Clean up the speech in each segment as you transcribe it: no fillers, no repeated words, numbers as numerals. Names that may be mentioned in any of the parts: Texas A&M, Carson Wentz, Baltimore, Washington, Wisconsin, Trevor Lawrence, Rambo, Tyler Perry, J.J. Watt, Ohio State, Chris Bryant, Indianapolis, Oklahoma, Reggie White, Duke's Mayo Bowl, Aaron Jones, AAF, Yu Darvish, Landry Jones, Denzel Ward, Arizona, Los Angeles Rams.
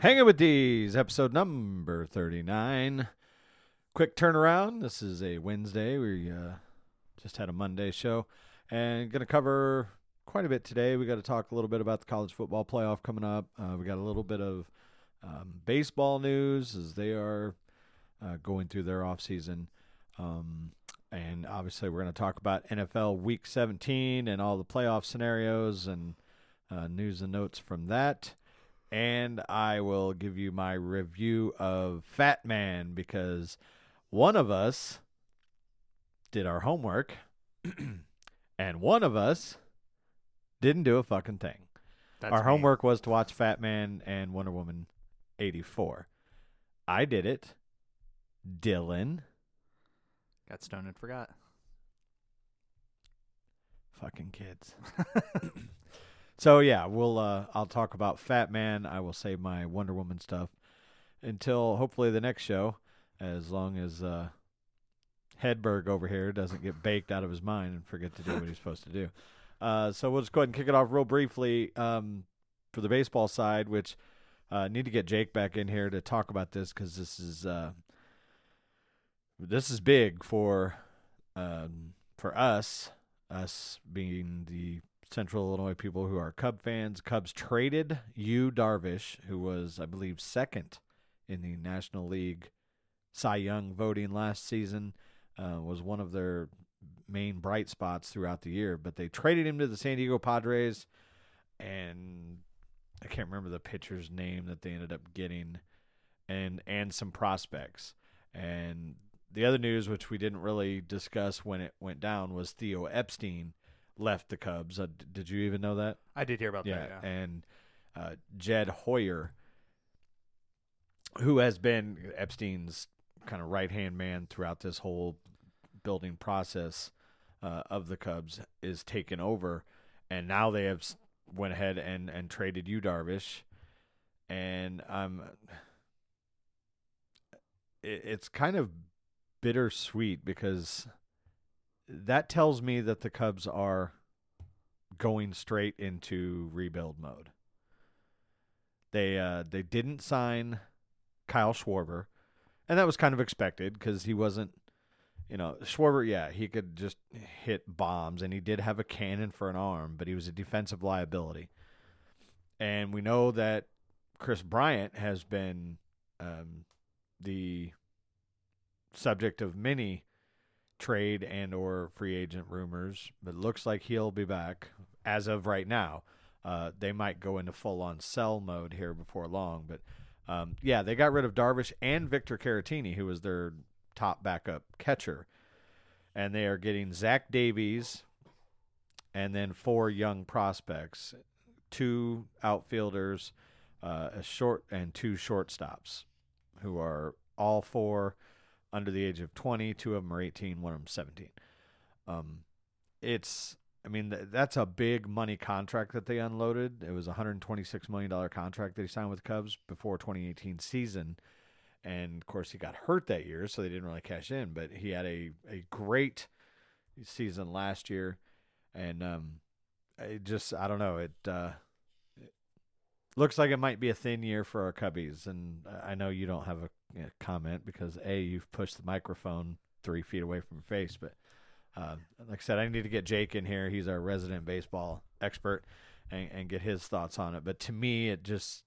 Hanging with D's, episode number 39. Quick turnaround. This is a Wednesday. We just had a Monday show and going to cover quite a bit today. We got to talk a little bit about the college football playoff coming up. We got a little bit of baseball news as they are going through their offseason. And obviously we're going to talk about NFL Week 17 and all the playoff scenarios and news and notes from that. And I will give you my review of Fat Man because one of us did our homework and one of us didn't do a fucking thing. Our homework was to watch Fat Man and Wonder Woman 84. I did it. Dylan got stoned and forgot. Fucking kids. So yeah, we'll I'll talk about Fat Man. I will save my Wonder Woman stuff until hopefully the next show, as long as Hedberg over here doesn't get baked out of his mind and forget to do what he's supposed to do. So we'll just go ahead and kick it off real briefly for the baseball side, which need to get Jake back in here to talk about this because this is big for us being the Central Illinois people who are Cub fans. Cubs traded Yu Darvish, who was, I believe, second in the National League Cy Young voting last season, was one of their main bright spots throughout the year. But they traded him to the San Diego Padres, and I can't remember the pitcher's name that they ended up getting, and some prospects. And the other news, which we didn't really discuss when it went down, was Theo Epstein left the Cubs. Did you even know that? I did hear about that. Yeah. And Jed Hoyer, who has been Epstein's kind of right-hand man throughout this whole building process of the Cubs, is taken over. And now they have went ahead and traded Yu Darvish. And it's kind of bittersweet because that tells me that the Cubs are going straight into rebuild mode. They didn't sign Kyle Schwarber, and that was kind of expected because he wasn't, Schwarber, yeah, he could just hit bombs, and he did have a cannon for an arm, but he was a defensive liability. And we know that Chris Bryant has been the subject of many trade and or free agent rumors, but it looks like he'll be back as of right now. They might go into full-on sell mode here before long, but yeah, they got rid of Darvish and Victor Caratini, who was their top backup catcher, and they are getting Zach Davies and then 4 young prospects, 2 outfielders, a short and 2 shortstops, who are all 4 under the age of 20, 2 of them are 18, 1 of them 17. That's a big money contract that they unloaded. It was a $126 million contract that he signed with the Cubs before 2018 season. And, of course, he got hurt that year, so they didn't really cash in. But he had a great season last year. And I don't know. It looks like it might be a thin year for our Cubbies. And I know you don't have a comment because you've pushed the microphone 3 feet away from your face, but like I said, I need to get Jake in here. He's our resident baseball expert and get his thoughts on it. But to me, it just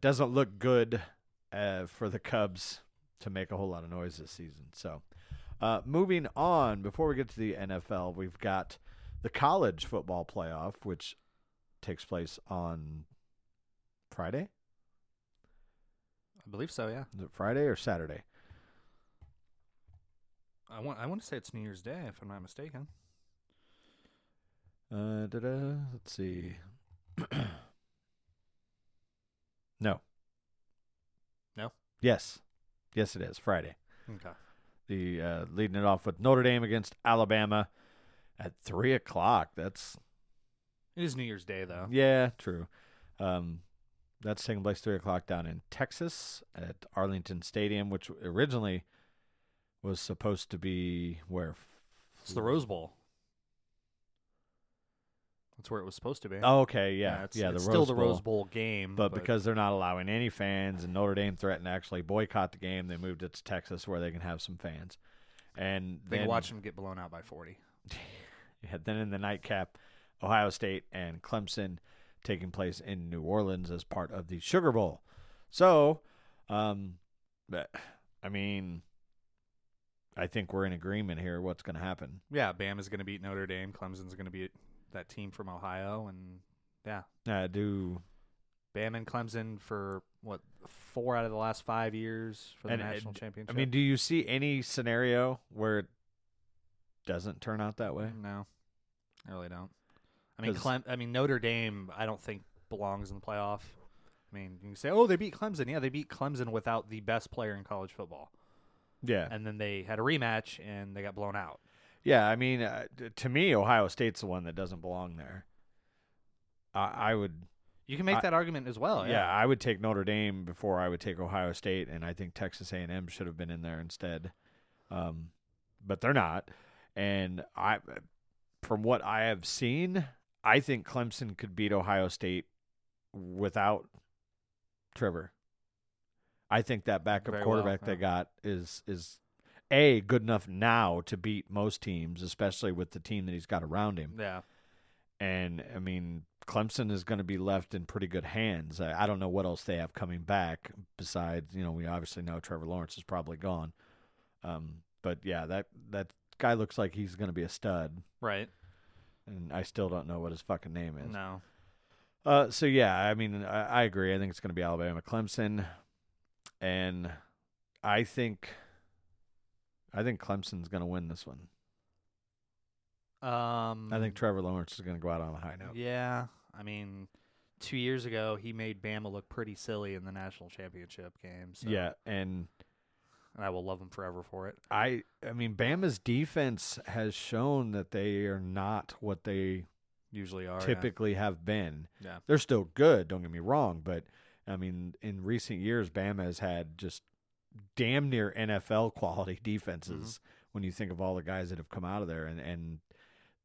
doesn't look good for the Cubs to make a whole lot of noise this season. So moving on, before we get to the NFL, we've got the college football playoff, which takes place on Friday. I believe so, yeah. Is it Friday or Saturday? I want to say it's New Year's Day, if I'm not mistaken. Let's see. No? Yes, it is. Friday. Okay. The leading it off with Notre Dame against Alabama at 3 o'clock. It is New Year's Day, though. Yeah, true. That's taking place 3 o'clock down in Texas at Arlington Stadium, which originally was supposed to be where? It's the Rose Bowl. That's where it was supposed to be. Oh, okay, yeah. It's still the Rose Bowl game. But because they're not allowing any fans and Notre Dame threatened to actually boycott the game, they moved it to Texas where they can have some fans. And they watch them get blown out by 40. Yeah, then in the nightcap, Ohio State and Clemson taking place in New Orleans as part of the Sugar Bowl. So, I mean, I think we're in agreement here what's going to happen. Yeah, Bama's going to beat Notre Dame. Clemson's going to beat that team from Ohio. And, yeah. Bama and Clemson for, 4 out of the last 5 years for the national championship. I mean, do you see any scenario where it doesn't turn out that way? No, I really don't. Notre Dame, I don't think belongs in the playoff. I mean, you can say, oh, they beat Clemson. Yeah, they beat Clemson without the best player in college football. Yeah. And then they had a rematch, and they got blown out. Yeah, I mean, to me, Ohio State's the one that doesn't belong there. I would. You can make that argument as well. Yeah, I would take Notre Dame before I would take Ohio State, and I think Texas A&M should have been in there instead. But they're not. And from what I have seen, I think Clemson could beat Ohio State without Trevor. I think that backup quarterback they got is good enough now to beat most teams, especially with the team that he's got around him. Yeah. And, I mean, Clemson is going to be left in pretty good hands. I don't know what else they have coming back besides, we obviously know Trevor Lawrence is probably gone. But, yeah, that guy looks like he's going to be a stud. Right. And I still don't know what his fucking name is. No. So, yeah, I mean, I agree. I think it's going to be Alabama, Clemson. And I think Clemson's going to win this one. I think Trevor Lawrence is going to go out on a high note. Yeah. I mean, 2 years ago, he made Bama look pretty silly in the national championship game. So. Yeah, and I will love him forever for it. I mean, Bama's defense has shown that they are not what they usually are. Typically have been. Yeah. They're still good, don't get me wrong, but I mean, in recent years, Bama has had just damn near NFL quality defenses when you think of all the guys that have come out of there. And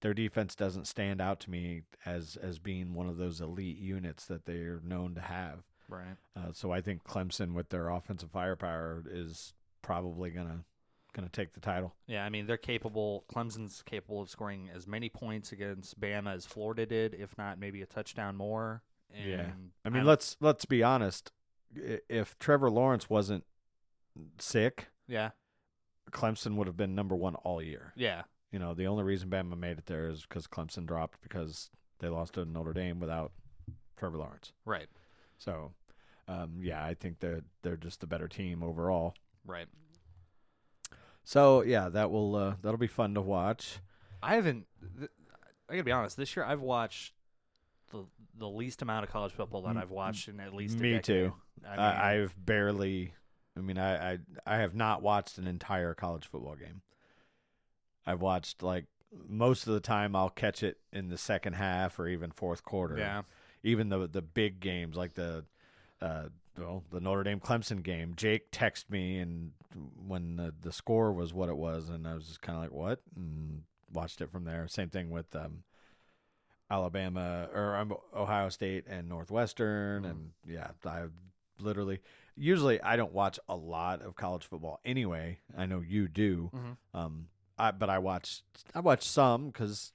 their defense doesn't stand out to me as being one of those elite units that they're known to have. Right. So I think Clemson, with their offensive firepower, is probably going to take the title. Yeah, I mean, Clemson's capable of scoring as many points against Bama as Florida did, if not maybe a touchdown more. And yeah, I mean, let's be honest. If Trevor Lawrence wasn't sick, yeah, Clemson would have been number one all year. Yeah, the only reason Bama made it there is because Clemson dropped because they lost to Notre Dame without Trevor Lawrence. Right. So, I think they're just the better team overall. Right. So yeah, that will that'll be fun to watch. I gotta be honest. This year, I've watched the least amount of college football that I've watched in at least a decade. Me too. I mean, I've barely. I mean, I have not watched an entire college football game. I've watched most of the time. I'll catch it in the second half or even fourth quarter. Yeah. Even the big games like the Notre Dame Clemson game. Jake texted me and when the score was what it was, and I was just kind of like, what? And watched it from there. Same thing with Alabama or Ohio State and Northwestern. And yeah, usually I don't watch a lot of college football anyway. I know you do. But I watch some because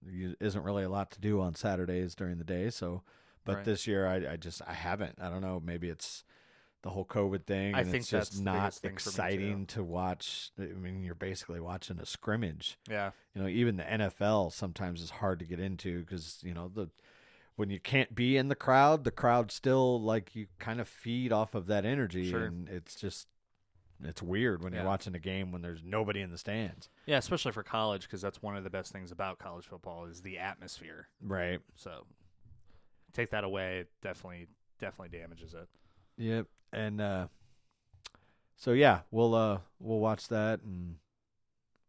there isn't really a lot to do on Saturdays during the day. So, but right. This year I haven't, I don't know. Maybe it's the whole COVID thing. I think it's just not exciting to watch. I mean, you're basically watching a scrimmage. Yeah. You know, even the NFL sometimes is hard to get into because, you know, when you can't be in the crowd still, like, you kind of feed off of that energy. Sure. And it's just, it's weird when you're watching a game when there's nobody in the stands. Yeah, especially for college, because that's one of the best things about college football is the atmosphere. Right. So take that away, it definitely damages it. Yep. And so yeah, we'll watch that and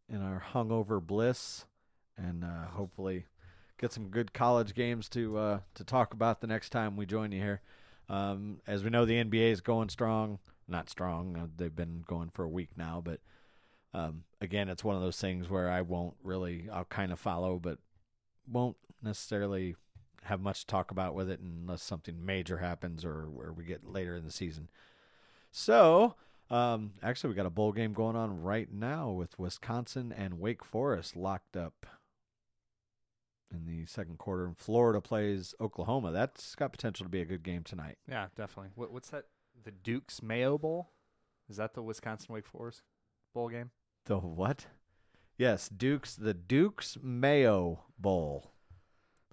in our hungover bliss, and hopefully get some good college games to talk about the next time we join you here. As we know, the NBA is going strong. Not strong. They've been going for a week now, but again, it's one of those things where I'll kind of follow, but won't necessarily have much to talk about with it unless something major happens or where we get later in the season. So, actually, we got a bowl game going on right now with Wisconsin and Wake Forest locked up in the second quarter, and Florida plays Oklahoma. That's got potential to be a good game tonight. Yeah, definitely. What's that? The Duke's Mayo Bowl? Is that the Wisconsin Wake Forest bowl game? The what? Yes, the Duke's Mayo Bowl.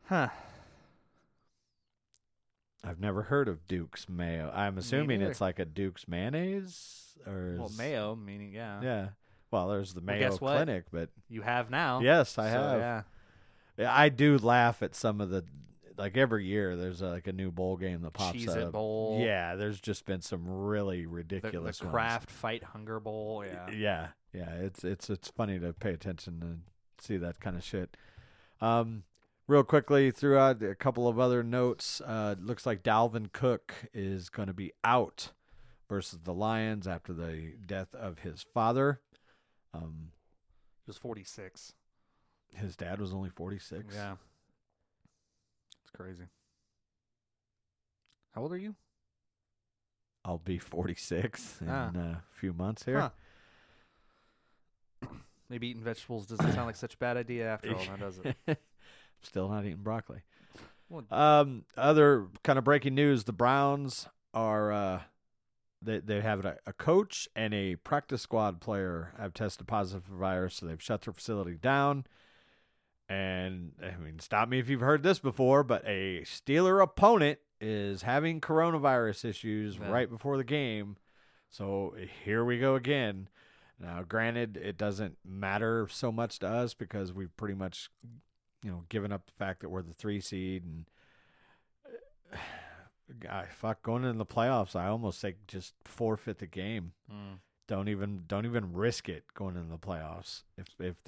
Huh. I've never heard of Duke's Mayo. I'm assuming it's like a Duke's mayonnaise, or mayo meaning yeah. Well, there's the Mayo Clinic, but you have now. Yes, I have. Yeah, I do laugh at some of the, like, every year there's like a new bowl game that pops up. Cheez-It Bowl. Yeah, there's just been some really ridiculous ones. The Kraft Fight Hunger Bowl. Yeah. Yeah. It's funny to pay attention and see that kind of shit. Real quickly, threw out a couple of other notes. Looks like Dalvin Cook is going to be out versus the Lions after the death of his father. He was 46. His dad was only 46? Yeah. It's crazy. How old are you? I'll be 46 in a few months here. Huh. Maybe eating vegetables doesn't sound like such a bad idea after all, now, does it? Still not eating broccoli. Other kind of breaking news: the Browns are they have a coach and a practice squad player have tested positive for virus, so they've shut their facility down. And I mean, stop me if you've heard this before, but a Steeler opponent is having coronavirus issues right before the game. So here we go again. Now, granted, it doesn't matter so much to us because we've pretty much, you know, giving up the fact that we're the 3 seed and going into the playoffs, I almost say just forfeit the game. Mm. Don't even risk it going into the playoffs. If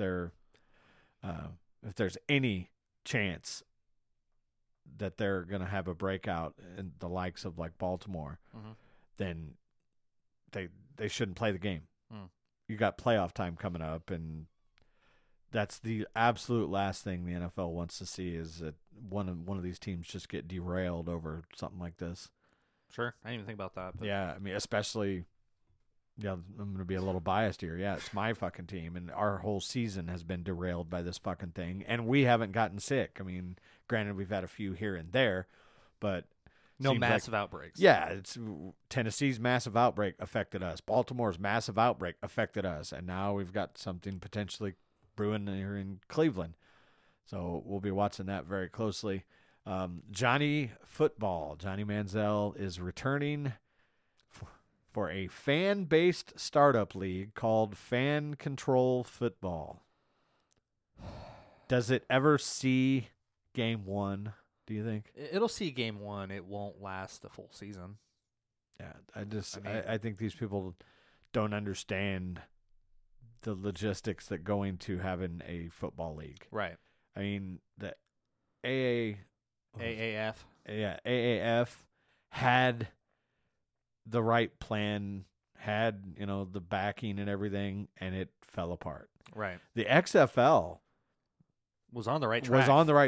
there's any chance that they're going to have a breakout in the likes of like Baltimore, mm-hmm. then they shouldn't play the game. Mm. You got playoff time coming up, and that's the absolute last thing the NFL wants to see is that one of these teams just get derailed over something like this. Sure. I didn't even think about that. But. Yeah. I mean, especially, I'm going to be a little biased here. Yeah. It's my fucking team, and our whole season has been derailed by this fucking thing, and we haven't gotten sick. I mean, granted, we've had a few here and there, but no massive outbreaks. Yeah. It's Tennessee's massive outbreak affected us. Baltimore's massive outbreak affected us. And now we've got something potentially brewing here in Cleveland. So we'll be watching that very closely. Johnny Manziel is returning for a fan-based startup league called Fan Control Football. Does it ever see game one, do you think? It'll see game one. It won't last the full season. Yeah, I think these people don't understand the logistics that go into having a football league. Right. I mean, the AAF. Yeah, AAF had the right plan, had, you know, the backing and everything, and it fell apart. Right. The XFL was on the right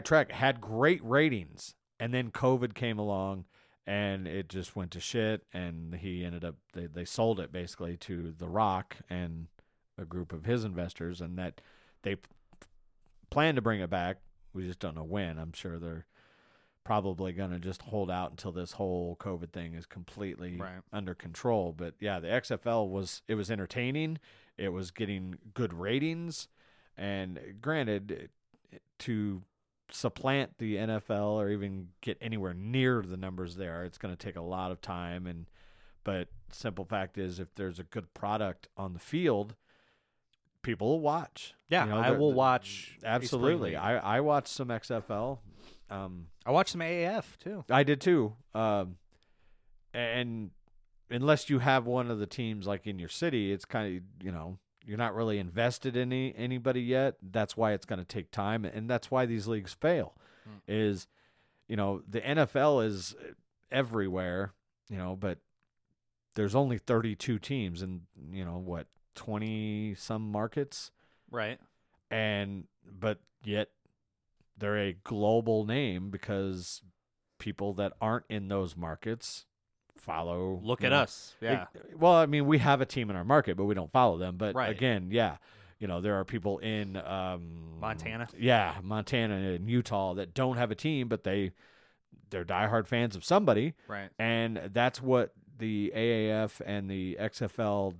track. Had great ratings, and then COVID came along and it just went to shit, and he ended up they sold it basically to The Rock and a group of his investors, and that they plan to bring it back. We just don't know when. I'm sure they're probably going to just hold out until this whole COVID thing is completely under control. But yeah, the XFL was entertaining. It was getting good ratings, and granted, to supplant the NFL or even get anywhere near the numbers there, it's going to take a lot of time. But simple fact is, if there's a good product on the field, people will watch. Yeah, you know, I will watch. Absolutely. I watched some XFL. I watched some AAF, too. I did, too. And unless you have one of the teams, like, in your city, it's kind of, you know, you're not really invested in anybody yet. That's why it's going to take time, and that's why these leagues fail is, you know, the NFL is everywhere, you know, but there's only 32 teams in, you know, what, 20-some markets? Right. But yet they're a global name because people that aren't in those markets follow. Look at us. Yeah. Well, I mean, we have a team in our market, but we don't follow them. But again, yeah, you know, there are people in Montana. Yeah, Montana and Utah that don't have a team, but they're diehard fans of somebody. Right. And that's what the AAF and the XFL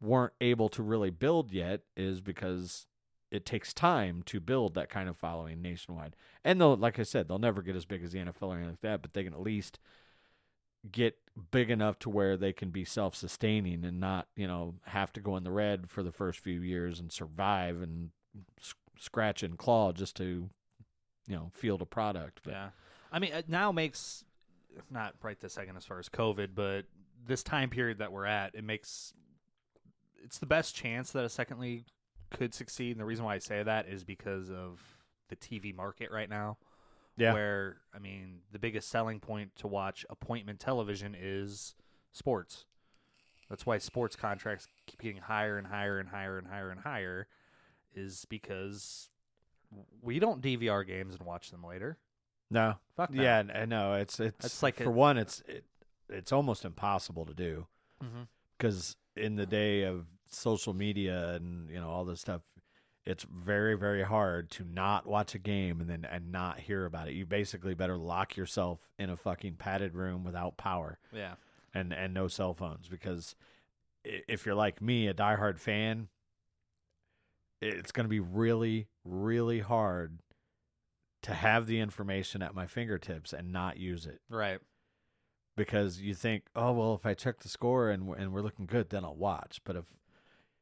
weren't able to really build yet, is because it takes time to build that kind of following nationwide. And they'll, like I said, they'll never get as big as the NFL or anything like that, but they can at least get big enough to where they can be self-sustaining and not, you know, have to go in the red for the first few years and survive and scratch and claw just to, you know, field a product. But, yeah. I mean, it now makes, not right this second as far as COVID, but this time period that we're at, it's the best chance that a second league could succeed. And the reason why I say that is because of the TV market right now. Yeah. Where, I mean, the biggest selling point to watch appointment television is sports. That's why sports contracts keep getting higher and higher and higher and higher and higher, is because we don't DVR games and watch them later. No. Fuck no. Yeah, I know. It's like, for one, it's almost impossible to do, because in the day of social media and, you know, all this stuff, it's very, very hard to not watch a game and not hear about it. You basically better lock yourself in a fucking padded room without power. Yeah. And no cell phones, because if you're like me, a diehard fan, it's going to be really, really hard to have the information at my fingertips and not use it. Right. Because you think, oh, well, if I check the score and we're looking good, then I'll watch. But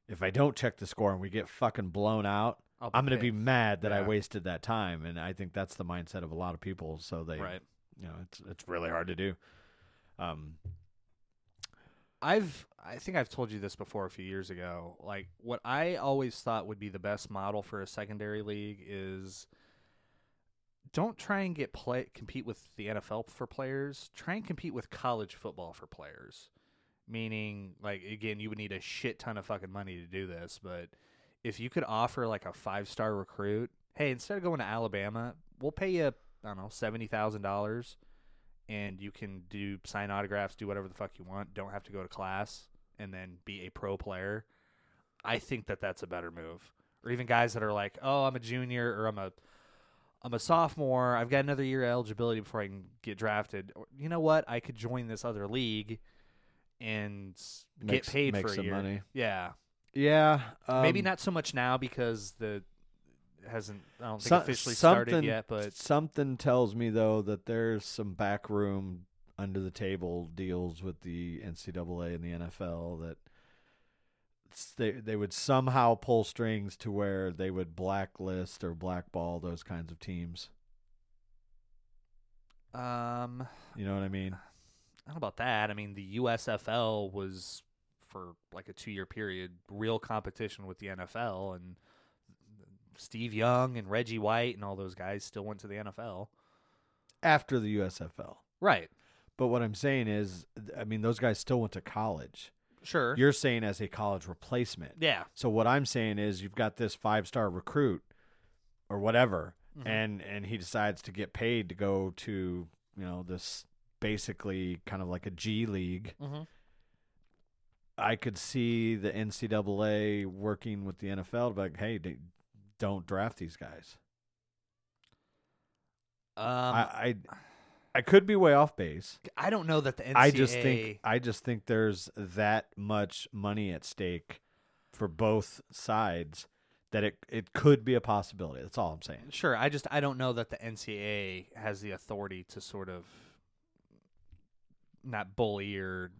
if I don't check the score and we get fucking blown out, I'm going to be mad that I wasted that time. And I think that's the mindset of a lot of people. So they, you know, it's really hard to do. I think I've told you this before a few years ago. Like, what I always thought would be the best model for a secondary league is, don't try and compete with the NFL for players. Try and compete with college football for players. Meaning, like, again, you would need a shit ton of fucking money to do this, but if you could offer, like, a 5-star recruit, hey, instead of going to Alabama, we'll pay you, I don't know, $70,000, and you can sign autographs, do whatever the fuck you want, don't have to go to class, and then be a pro player. I think that that's a better move. Or even guys that are like, oh, I'm a junior, or I'm a sophomore, I've got another year of eligibility before I can get drafted. Or, you know what, I could join this other league and get paid for a year. Money. Yeah. Yeah. Maybe not so much now, because I don't think officially started yet, but something tells me, though, that there's some backroom under the table deals with the NCAA and the NFL that they would somehow pull strings to where they would blacklist or blackball those kinds of teams. You know what I mean? I don't know about that. I mean, the USFL was, for like a 2-year period, real competition with the NFL, and Steve Young and Reggie White and all those guys still went to the NFL. After the USFL. Right. But what I'm saying is, I mean, those guys still went to college. Sure. You're saying as a college replacement. Yeah. So what I'm saying is, you've got this 5-star recruit or whatever, and he decides to get paid to go to, you know, this basically kind of like a G League. I could see the NCAA working with the NFL to be like, hey, don't draft these guys. I could be way off base. I don't know that the NCAA... I just think there's that much money at stake for both sides that it could be a possibility. That's all I'm saying. Sure. I don't know that the NCAA has the authority to sort of not bully or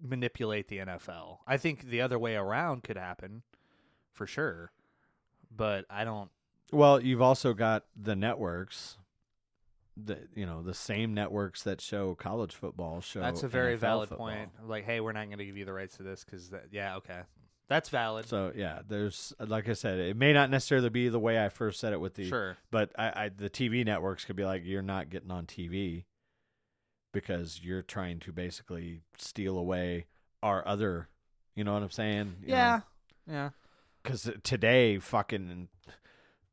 manipulate the NFL. I think the other way around could happen for sure, but I don't... Well, you've also got the networks, the same networks that show college football show. That's a very NFL valid football. Point. Like, hey, we're not going to give you the rights to this because, yeah, okay, that's valid. So yeah, there's, like I said, it may not necessarily be the way I first said it with the sure, but the TV networks could be like, you're not getting on TV because you're trying to basically steal away our other. You know what I'm saying? Yeah. Because today, fucking.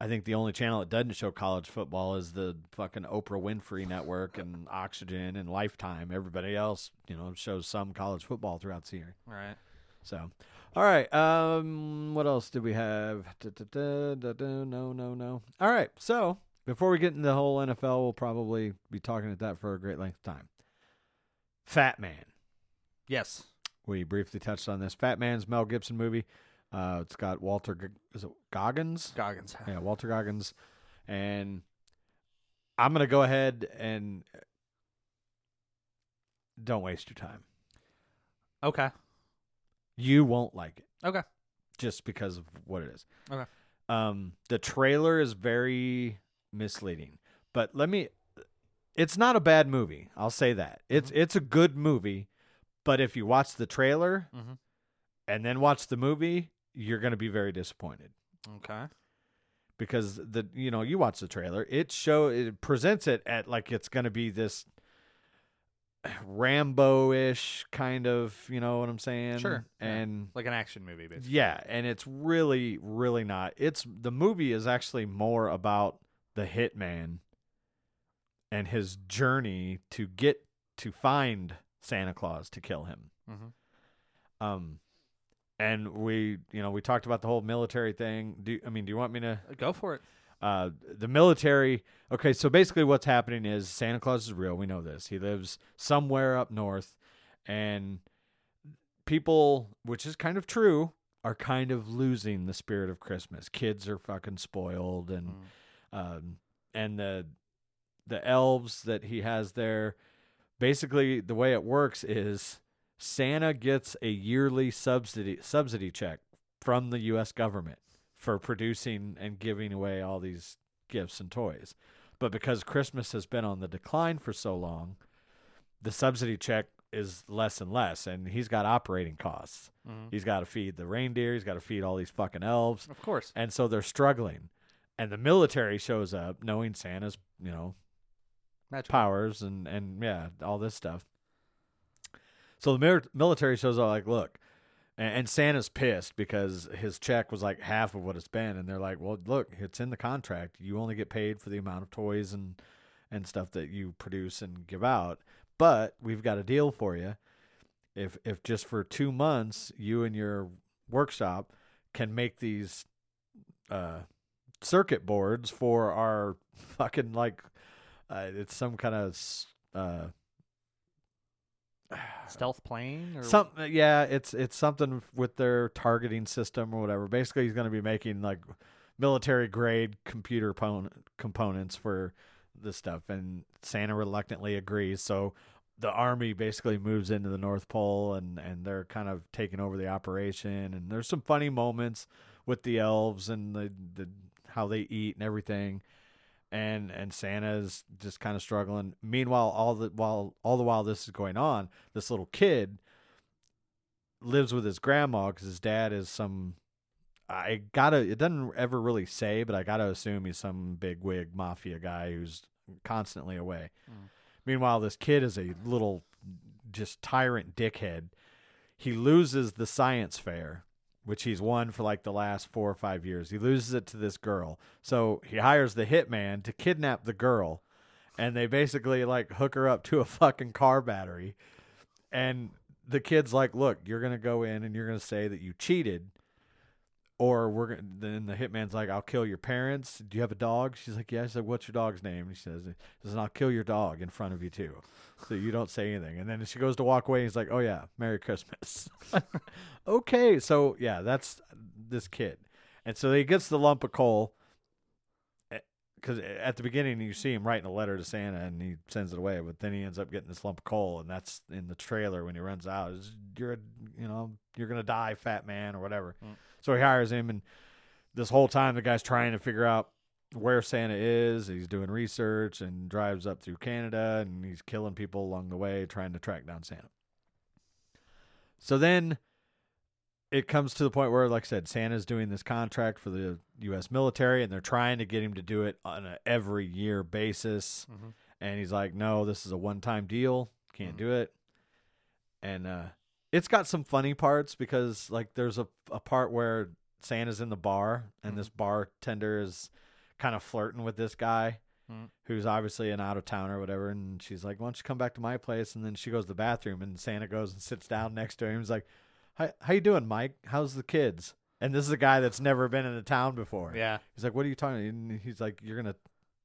I think the only channel that doesn't show college football is the fucking Oprah Winfrey Network and Oxygen and Lifetime. Everybody else, shows some college football throughout the year. Right. So, all right. What else did we have? No. All right. So, before we get into the whole NFL, we'll probably be talking at that for a great length of time. Fat Man. Yes. We briefly touched on this. Fat Man's Mel Gibson movie. It's got Goggins? Goggins. Yeah, Walter Goggins. And I'm going to go ahead and don't waste your time. Okay. You won't like it. Okay. Just because of what it is. Okay. The trailer is very misleading. But it's not a bad movie. I'll say that. It's a good movie. But if you watch the trailer and then watch the movie... you're going to be very disappointed. Okay. Because you watch the trailer, it presents it at like it's going to be this Rambo-ish kind of, you know what I'm saying? Sure. And like an action movie basically. Yeah, and it's really really not. The movie is actually more about the hitman and his journey to get to find Santa Claus to kill him. Mm-hmm. And we talked about the whole military thing. Do you want me to go for it? The military. Okay, so basically, what's happening is Santa Claus is real. We know this. He lives somewhere up north, and people, which is kind of true, are kind of losing the spirit of Christmas. Kids are fucking spoiled, and the elves that he has there. Basically, the way it works is, Santa gets a yearly subsidy check from the U.S. government for producing and giving away all these gifts and toys. But because Christmas has been on the decline for so long, the subsidy check is less and less, and he's got operating costs. Mm-hmm. He's got to feed the reindeer. He's got to feed all these fucking elves. Of course. And so they're struggling. And the military shows up knowing Santa's, magic powers and yeah, all this stuff. So the military shows up like, look, and Santa's pissed because his check was like half of what it's been. And they're like, well, look, it's in the contract. You only get paid for the amount of toys and stuff that you produce and give out. But we've got a deal for you. If just for 2 months, you and your workshop can make these circuit boards for our fucking it's some kind of... stealth plane or something. Yeah, it's something with their targeting system or whatever. Basically, he's going to be making like military grade computer components for this stuff, and Santa reluctantly agrees. So the army basically moves into the North Pole and they're kind of taking over the operation, and there's some funny moments with the elves and the how they eat and everything. And Santa's just kind of struggling. Meanwhile, all the while this is going on, this little kid lives with his grandma because his dad is it doesn't ever really say, but I gotta assume he's some bigwig mafia guy who's constantly away. Mm. Meanwhile, this kid is a little just tyrant dickhead. He loses the science fair, which he's won for like the last 4 or 5 years. He loses it to this girl. So he hires the hitman to kidnap the girl, and they basically like hook her up to a fucking car battery. And the kid's like, look, you're going to go in and you're going to say that you cheated, or we're then the hitman's like, I'll kill your parents. Do you have a dog? She's like, yeah. She's like, what's your dog's name? And she says, I'll kill your dog in front of you too. So you don't say anything. And then she goes to walk away. And he's like, oh yeah, Merry Christmas. Okay. So yeah, that's this kid. And so he gets the lump of coal. Because at the beginning, you see him writing a letter to Santa, and he sends it away. But then he ends up getting this lump of coal, and that's in the trailer when he runs out. It's, you're gonna die, fat man, or whatever. Mm. So he hires him, and this whole time the guy's trying to figure out where Santa is. He's doing research and drives up through Canada, and he's killing people along the way trying to track down Santa. So then it comes to the point where, like I said, Santa's doing this contract for the U.S. military, and they're trying to get him to do it on an every year basis. Mm-hmm. And he's like, no, this is a one-time deal. Can't do it. And it's got some funny parts because, like, there's a part where Santa's in the bar, and this bartender is kind of flirting with this guy who's obviously an out-of-towner or whatever. And she's like, why don't you come back to my place? And then she goes to the bathroom, and Santa goes and sits down next to him. He's like, How you doing, Mike? How's the kids? And this is a guy that's never been in a town before. Yeah. He's like, what are you talking about? And he's like, you're going to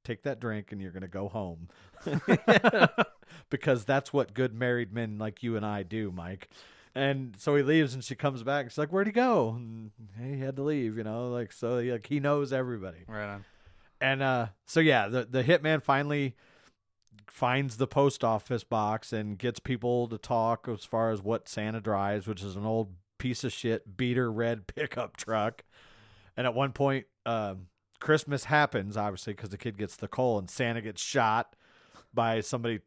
take that drink and you're going to go home. Because that's what good married men like you and I do, Mike. And so he leaves, and she comes back. She's like, where'd he go? And he had to leave, so like he knows everybody. Right on. And the hitman finally finds the post office box and gets people to talk as far as what Santa drives, which is an old piece of shit beater red pickup truck. And at one point, Christmas happens, obviously, because the kid gets the coal and Santa gets shot by somebody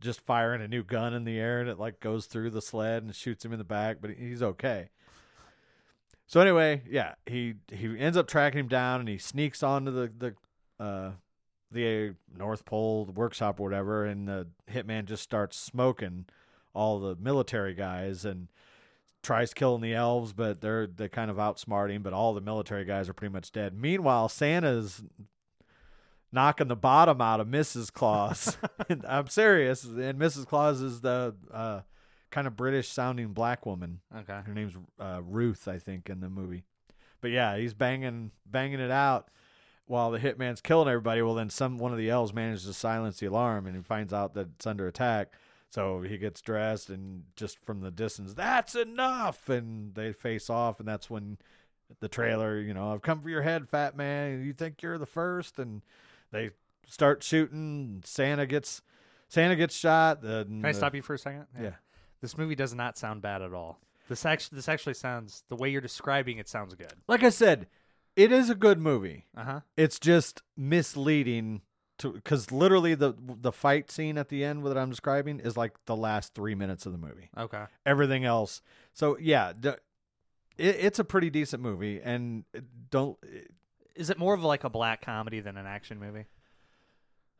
just firing a new gun in the air, and it like goes through the sled and shoots him in the back, but he's okay. So anyway, yeah, he ends up tracking him down, and he sneaks onto the North Pole workshop or whatever, and the hitman just starts smoking all the military guys and tries killing the elves, but they kind of outsmart him, but all the military guys are pretty much dead. Meanwhile, Santa's knocking the bottom out of Mrs. Claus. I'm serious. And Mrs. Claus is the kind of British-sounding black woman. Okay. Her name's Ruth, I think, in the movie. But yeah, he's banging it out while the hitman's killing everybody. Well, then one of the elves manages to silence the alarm, and he finds out that it's under attack. So he gets dressed, and just from the distance, that's enough. And they face off, and that's when the trailer, I've come for your head, fat man. You think you're the first? And they start shooting. Santa gets shot. Can I stop you for a second? Yeah. This movie does not sound bad at all. This actually sounds, the way you're describing it, sounds good. Like I said, it is a good movie. Uh-huh. It's just misleading because literally the fight scene at the end that I'm describing is like the last 3 minutes of the movie. Okay. Everything else. So yeah, it's a pretty decent movie, and don't. Is it more of like a black comedy than an action movie?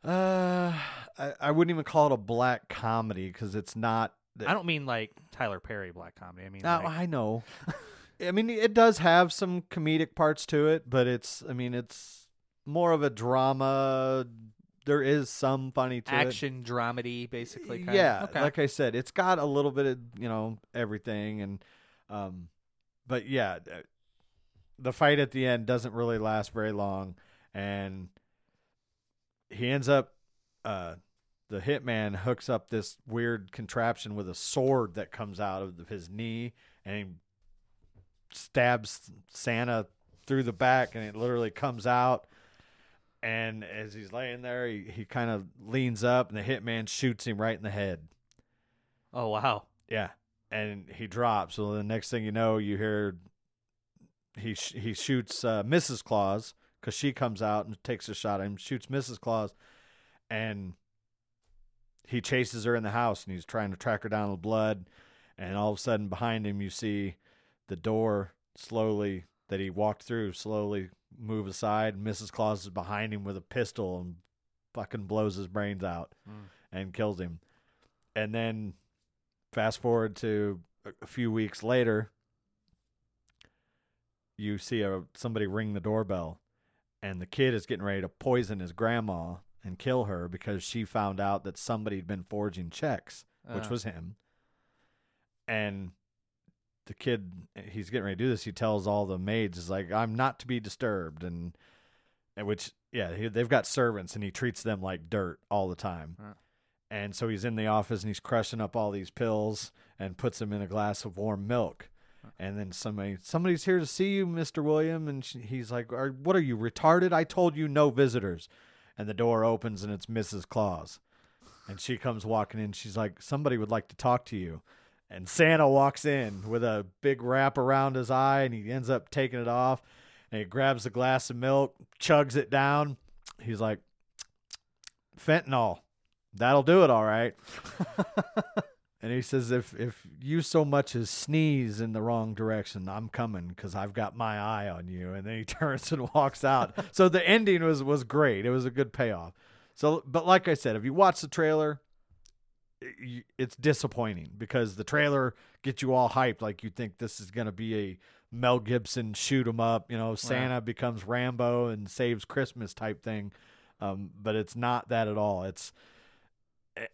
I wouldn't even call it a black comedy because it's not. I don't mean like Tyler Perry black comedy. I mean, I know. I mean, it does have some comedic parts to it, but it's more of a drama. There is some funny to action dramedy, basically. Kind of. Okay. Like I said, it's got a little bit of everything, and but yeah, the fight at the end doesn't really last very long, and he ends up the hitman hooks up this weird contraption with a sword that comes out of his knee, and he stabs Santa through the back, and it literally comes out, and as he's laying there, he kind of leans up, and the hitman shoots him right in the head. Oh wow. Yeah. And he drops. So the next thing you know, you hear he shoots Mrs. Claus, because she comes out and takes a shot at him, shoots Mrs. Claus, and he chases her in the house, and he's trying to track her down with blood, and all of a sudden behind him you see the door slowly that he walked through slowly move aside. Mrs. Claus is behind him with a pistol and fucking blows his brains out and kills him. And then fast forward to a few weeks later, you see somebody ring the doorbell, and the kid is getting ready to poison his grandma and kill her because she found out that somebody had been forging checks, which was him. And the kid, he's getting ready to do this, he tells all the maids, is like, I'm not to be disturbed. And which, yeah, they've got servants, and he treats them like dirt all the time. Right. And so he's in the office, and he's crushing up all these pills and puts them in a glass of warm milk. Right. And then somebody's here to see you, Mr. William. And he's like, what are you, retarded? I told you no visitors. And the door opens, and it's Mrs. Claus. And she comes walking in. She's like, somebody would like to talk to you. And Santa walks in with a big wrap around his eye, and he ends up taking it off. And he grabs a glass of milk, chugs it down. He's like, fentanyl. That'll do it, all right. And he says, if you so much as sneeze in the wrong direction, I'm coming, because I've got my eye on you. And then he turns and walks out. So the ending was great. It was a good payoff. So, but like I said, if you watch the trailer, it's disappointing, because the trailer gets you all hyped. Like, you think this is going to be a Mel Gibson shoot 'em up, you know, Santa becomes Rambo and saves Christmas type thing. But it's not that at all.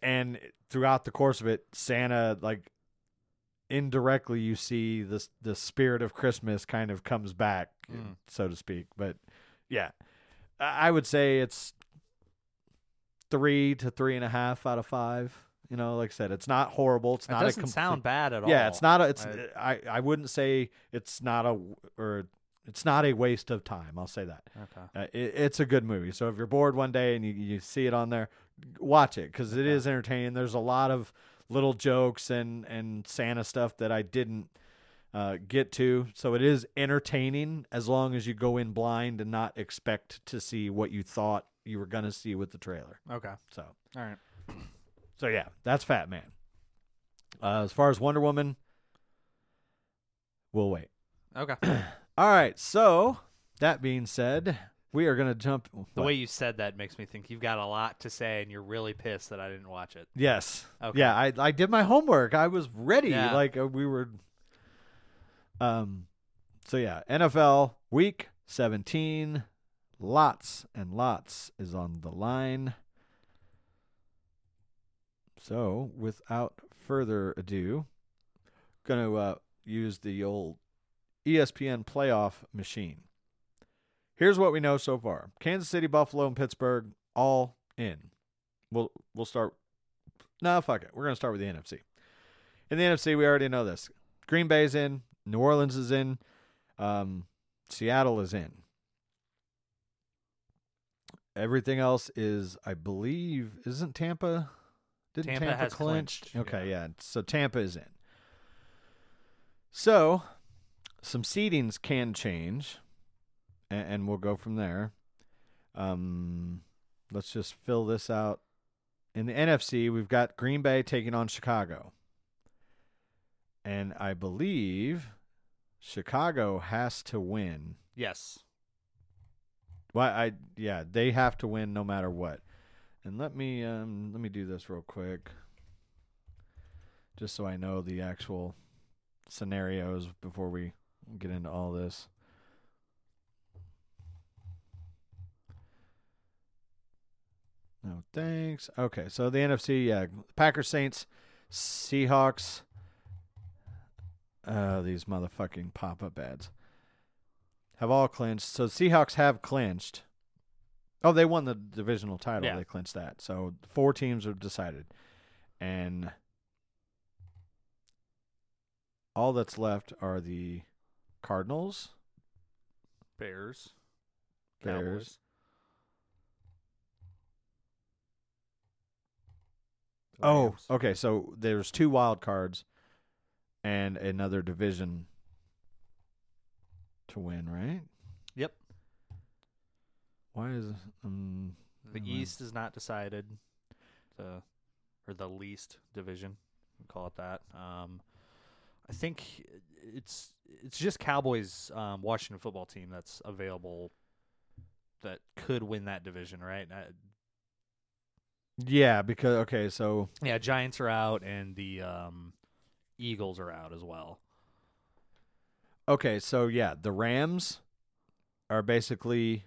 And throughout the course of it, Santa, like, indirectly, you see the spirit of Christmas kind of comes back, so to speak. But yeah, I would say it's 3 to 3.5 out of 5. You know, like I said, it's not horrible. It's not. It doesn't sound bad at all. Yeah, it's not. I wouldn't say it's not a waste of time. I'll say that. Okay. It's a good movie. So if you're bored one day and you see it on there, watch it, because it is entertaining. There's a lot of little jokes and Santa stuff that I didn't get to. So it is entertaining, as long as you go in blind and not expect to see what you thought you were gonna see with the trailer. Okay. So all right. So, yeah, that's Fat Man. As far as Wonder Woman, we'll wait. Okay. All right. So, that being said, we are going to jump. The way you said that makes me think you've got a lot to say, and you're really pissed that I didn't watch it. Yes. Okay. Yeah, I did my homework. I was ready. Yeah. Like, we were. So, yeah, NFL Week 17. Lots and lots is on the line. So, without further ado, going to use the old ESPN playoff machine. Here's what we know so far. Kansas City, Buffalo, and Pittsburgh all in. We'll start. No, fuck it. We're going to start with the NFC. In the NFC, we already know this. Green Bay's in. New Orleans is in. Seattle is in. Everything else is, I believe, isn't Tampa... Tampa has clinched. Okay, yeah. So Tampa is in. So some seedings can change, and we'll go from there. Let's just fill this out. In the NFC, we've got Green Bay taking on Chicago. And I believe Chicago has to win. Yes. They have to win no matter what. And let me do this real quick, just so I know the actual scenarios before we get into all this. No thanks. Okay, so the NFC, yeah, Packers, Saints, Seahawks. These motherfucking pop-up ads have all clinched. So Seahawks have clinched. Oh, they won the divisional title. Yeah. They clinched that. So 4 teams have decided. And all that's left are the Cardinals, Bears. Cowboys. Rams. Oh, okay. So there's 2 wild cards and another division to win, right? Yep. Why is the East is not decided, or the least division, we call it that. I think it's just Cowboys, Washington football team that's available that could win that division, right? Giants are out, and the Eagles are out as well. Okay, so yeah, the Rams are basically.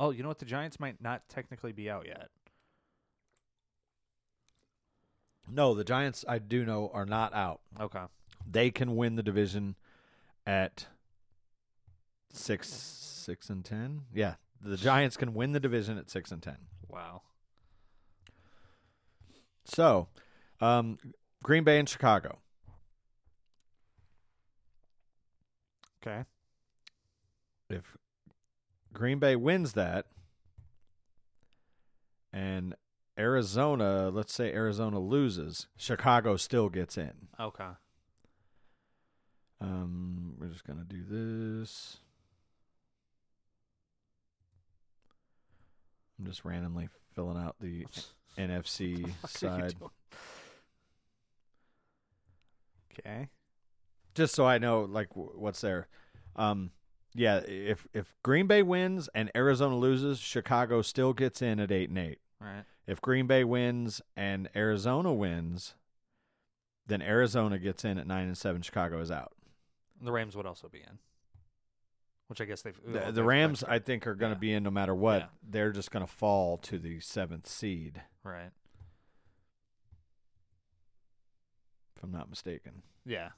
Oh, you know what? The Giants might not technically be out yet. No, the Giants, I do know, are not out. Okay. They can win the division at 6-10. Yeah, the Giants can win the division at 6-10. Wow. So, Green Bay and Chicago. Okay. If Green Bay wins that, and Arizona, let's say Arizona loses, Chicago still gets in. Okay. We're just going to do this. I'm just randomly filling out the NFC side. Okay. Just so I know, like, what's there. Yeah, if Green Bay wins and Arizona loses, Chicago still gets in at 8-8. Right. If Green Bay wins and Arizona wins, then Arizona gets in at 9-7. Chicago is out. The Rams would also be in, which I guess they've. The Rams, I think, are going to be in no matter what. Yeah. They're just going to fall to the 7th seed. Right. If I'm not mistaken. Yeah.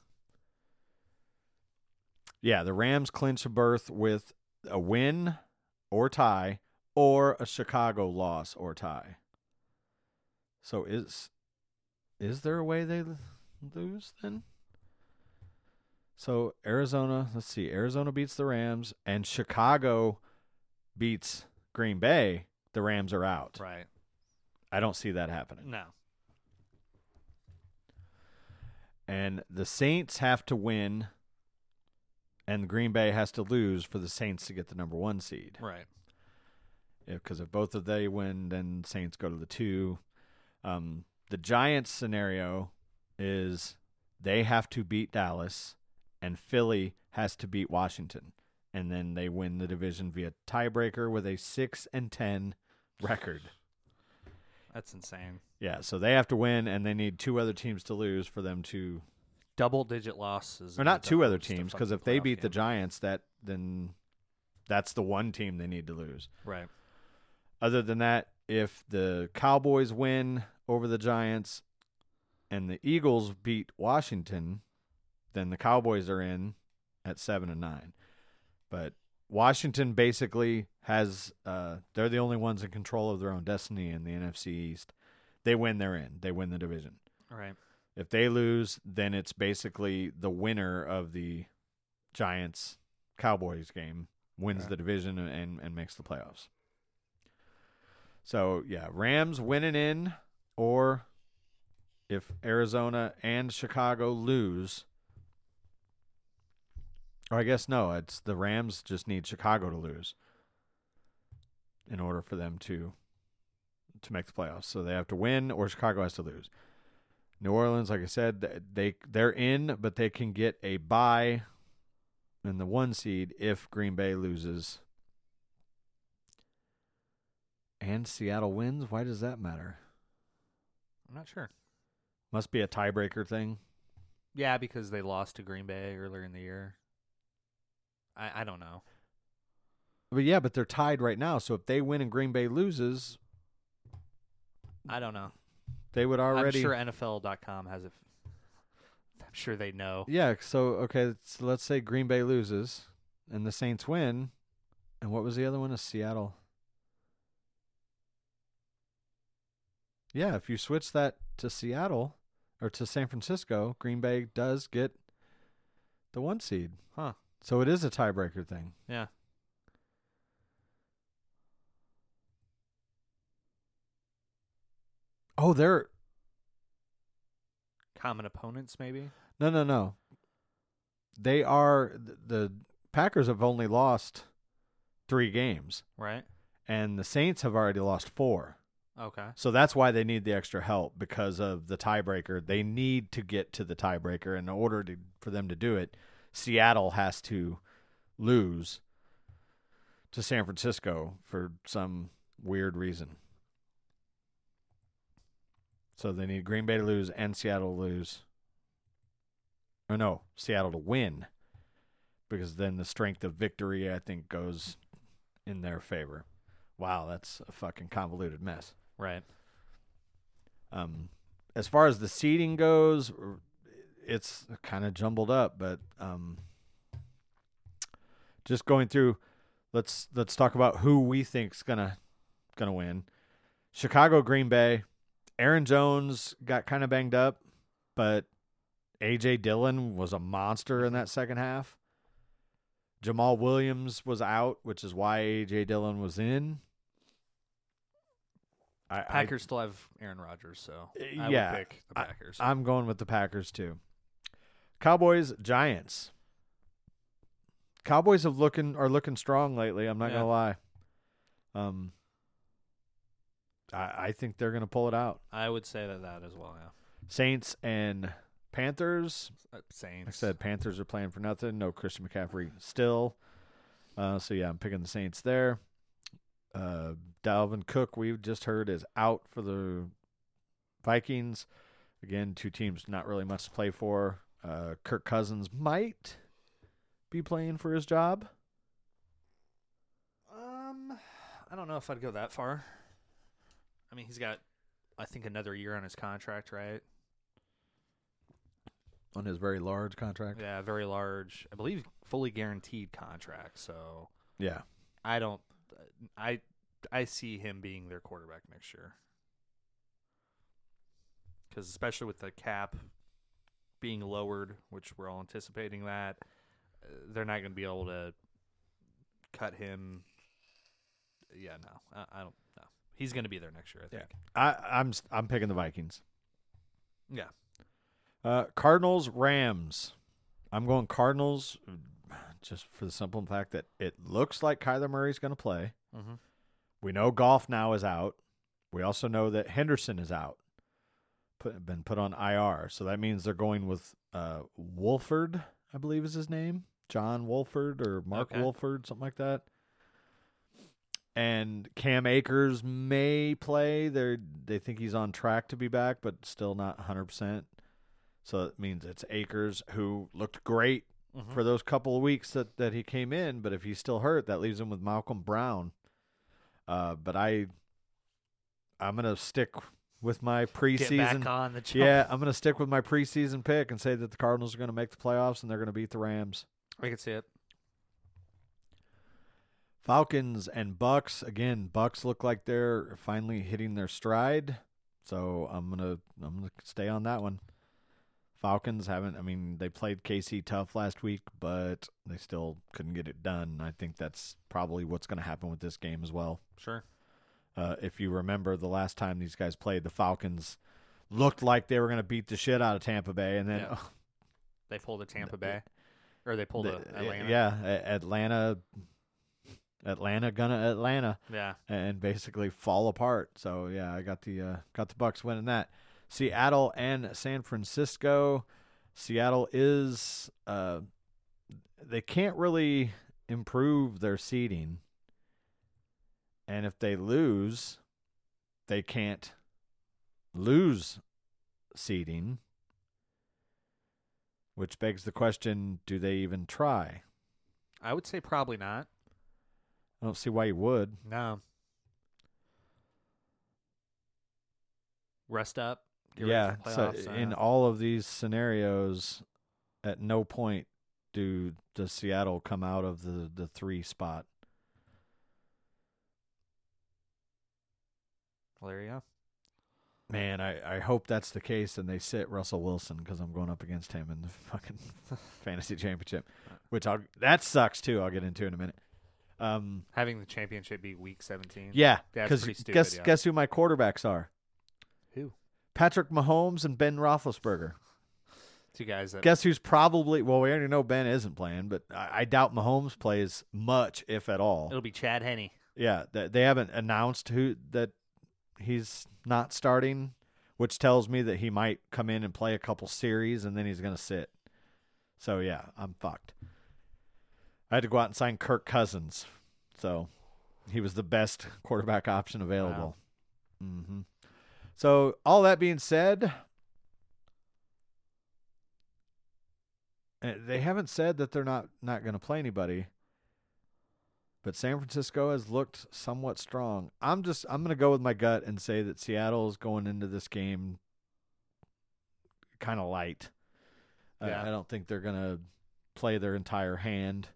Yeah, the Rams clinch a berth with a win or tie or a Chicago loss or tie. So is there a way they lose then? So Arizona, let's see, Arizona beats the Rams and Chicago beats Green Bay, the Rams are out. Right. I don't see that happening. No. And the Saints have to win and Green Bay has to lose for the Saints to get the number 1 seed. Right. Because if both of they win, then Saints go to the 2. The Giants scenario is they have to beat Dallas, and Philly has to beat Washington. And then they win the division via tiebreaker with a 6-10 record. That's insane. Yeah, so they have to win, and they need 2 other teams to lose for them to... Double-digit losses. Or not 2 other teams, because if they beat the Giants, then that's the 1 team they need to lose. Right. Other than that, if the Cowboys win over the Giants and the Eagles beat Washington, then the Cowboys are in at 7-9. But Washington basically has they're the only ones in control of their own destiny in the NFC East. They win, they're in. They win the division. Right. If they lose, then it's basically the winner of the Giants-Cowboys game wins the division and makes the playoffs. So, yeah, Rams winning in, or if Arizona and Chicago lose, or I guess no, it's the Rams just need Chicago to lose in order for them to make the playoffs. So they have to win or Chicago has to lose. New Orleans, like I said, they're in, but they can get a bye in the 1 seed if Green Bay loses. And Seattle wins? Why does that matter? I'm not sure. Must be a tiebreaker thing. Yeah, because they lost to Green Bay earlier in the year. I don't know. But yeah, but they're tied right now, so if they win and Green Bay loses... I don't know. They would already. I'm sure NFL.com has it. I'm sure they know. Yeah. So okay, so let's say Green Bay loses and the Saints win, and what was the other one? Is Seattle? Yeah. If you switch that to Seattle or to San Francisco, Green Bay does get the 1 seed, huh? So it is a tiebreaker thing. Yeah. Oh, they're common opponents, maybe? No. They are the Packers have only lost 3 games. Right. And the Saints have already lost 4. Okay. So that's why they need the extra help because of the tiebreaker. They need to get to the tiebreaker. In order for them to do it, Seattle has to lose to San Francisco for some weird reason. So they need Green Bay to lose and Seattle to lose. Oh, no, Seattle to win. Because then the strength of victory, I think, goes in their favor. Wow, that's a fucking convoluted mess. Right. As far as the seeding goes, it's kind of jumbled up, but just going through, let's talk about who we think's gonna win. Chicago, Green Bay. Aaron Jones got kind of banged up, but A.J. Dillon was a monster in that second half. Jamal Williams was out, which is why A.J. Dillon was in. Packers still have Aaron Rodgers, so I would pick the Packers. I'm going with the Packers, too. Cowboys, Giants. Cowboys are looking strong lately, I'm not going to lie. I think they're going to pull it out. I would say that as well, yeah. Saints and Panthers. Saints. I said Panthers are playing for nothing. No Christian McCaffrey still. I'm picking the Saints there. Dalvin Cook, we've just heard, is out for the Vikings. Again, two teams not really much to play for. Kirk Cousins might be playing for his job. I don't know if I'd go that far. I mean, he's got, I think, another year on his contract, right? On his very large contract? Yeah, very large. I believe fully guaranteed contract, so. Yeah. I see him being their quarterback next year. Because especially with the cap being lowered, which we're all anticipating that, they're not going to be able to cut him. Yeah, no. I don't know. He's going to be there next year, I think. Yeah. I'm picking the Vikings. Yeah. Cardinals, Rams. I'm going Cardinals just for the simple fact that it looks like Kyler Murray's going to play. Mm-hmm. We know Goff now is out. We also know that Henderson is out, been put on IR. So that means they're going with Wolford, I believe is his name. John Wolford or Mark Wolford, something like that. And Cam Akers may play. They think he's on track to be back, but still not 100%. So it means it's Akers, who looked great for those couple of weeks that he came in. But if he's still hurt, that leaves him with Malcolm Brown. But I'm going to stick with my preseason. Get back on the jump. Yeah, I'm going to stick with my preseason pick and say that the Cardinals are going to make the playoffs and they're going to beat the Rams. I can see it. Falcons and Bucks. Again, Bucks look like they're finally hitting their stride, so I'm gonna stay on that one. Falcons haven't. I mean, they played KC tough last week, but they still couldn't get it done. I think that's probably what's going to happen with this game as well. Sure. If you remember, the last time these guys played, the Falcons looked like they were going to beat the shit out of Tampa Bay, and then they pulled a Tampa Bay, or they pulled a Atlanta. Yeah, Atlanta. Yeah. And basically fall apart. So yeah, I got the Bucks winning that. Seattle and San Francisco. Seattle is they can't really improve their seeding. And if they lose, they can't lose seeding. Which begs the question, do they even try? I would say probably not. I don't see why you would. No. Rest up. Yeah. So in all of these scenarios, at no point does Seattle come out of the three spot. Well, there you go. Man, I hope that's the case and they sit Russell Wilson, because I'm going up against him in the fucking fantasy championship, which that sucks too. I'll get into in a minute. Having the championship be week 17. Yeah, because guess who my quarterbacks are? Who? Patrick Mahomes and Ben Roethlisberger. Two guys. Guess who's probably? Well, we already know Ben isn't playing, but I doubt Mahomes plays much, if at all. It'll be Chad Henne. Yeah, they haven't announced that he's not starting, which tells me that he might come in and play a couple series, and then he's going to sit. So yeah, I'm fucked. I had to go out and sign Kirk Cousins. So he was the best quarterback option available. Wow. Mm-hmm. So all that being said, they haven't said that they're not going to play anybody, but San Francisco has looked somewhat strong. I'm going to go with my gut and say that Seattle is going into this game kind of light. Yeah. I don't think they're going to play their entire hand.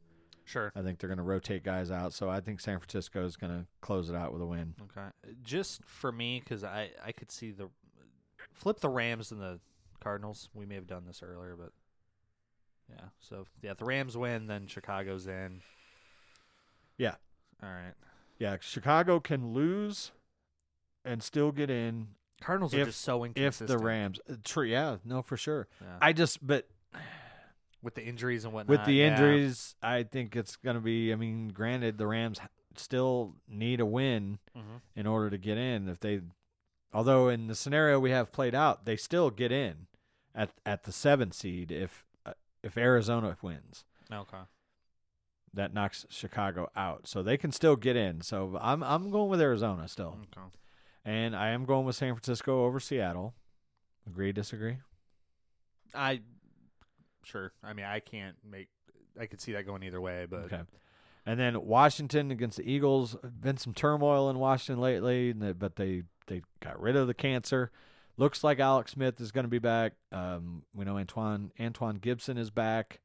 Sure. I think they're going to rotate guys out. So I think San Francisco is going to close it out with a win. Okay. Just for me, because I could see the – flip the Rams and the Cardinals. We may have done this earlier, but yeah. So, yeah, if the Rams win, then Chicago's in. Yeah. All right. Yeah, Chicago can lose and still get in. Cardinals are just so inconsistent. If the Rams – true, yeah, no, for sure. Yeah. I just – but – with the injuries and whatnot. With the injuries, yeah. I think it's going to be – I mean, granted, the Rams still need a win in order to get in. If they, although in the scenario we have played out, they still get in at the 7 seed if Arizona wins. Okay. That knocks Chicago out. So they can still get in. So I'm going with Arizona still. Okay. And I am going with San Francisco over Seattle. Agree, disagree? Sure. I mean, I could see that going either way, but okay. And then Washington against the Eagles. Been some turmoil in Washington lately, but they got rid of the cancer. Looks like Alex Smith is going to be back. We know Antoine Gibson is back.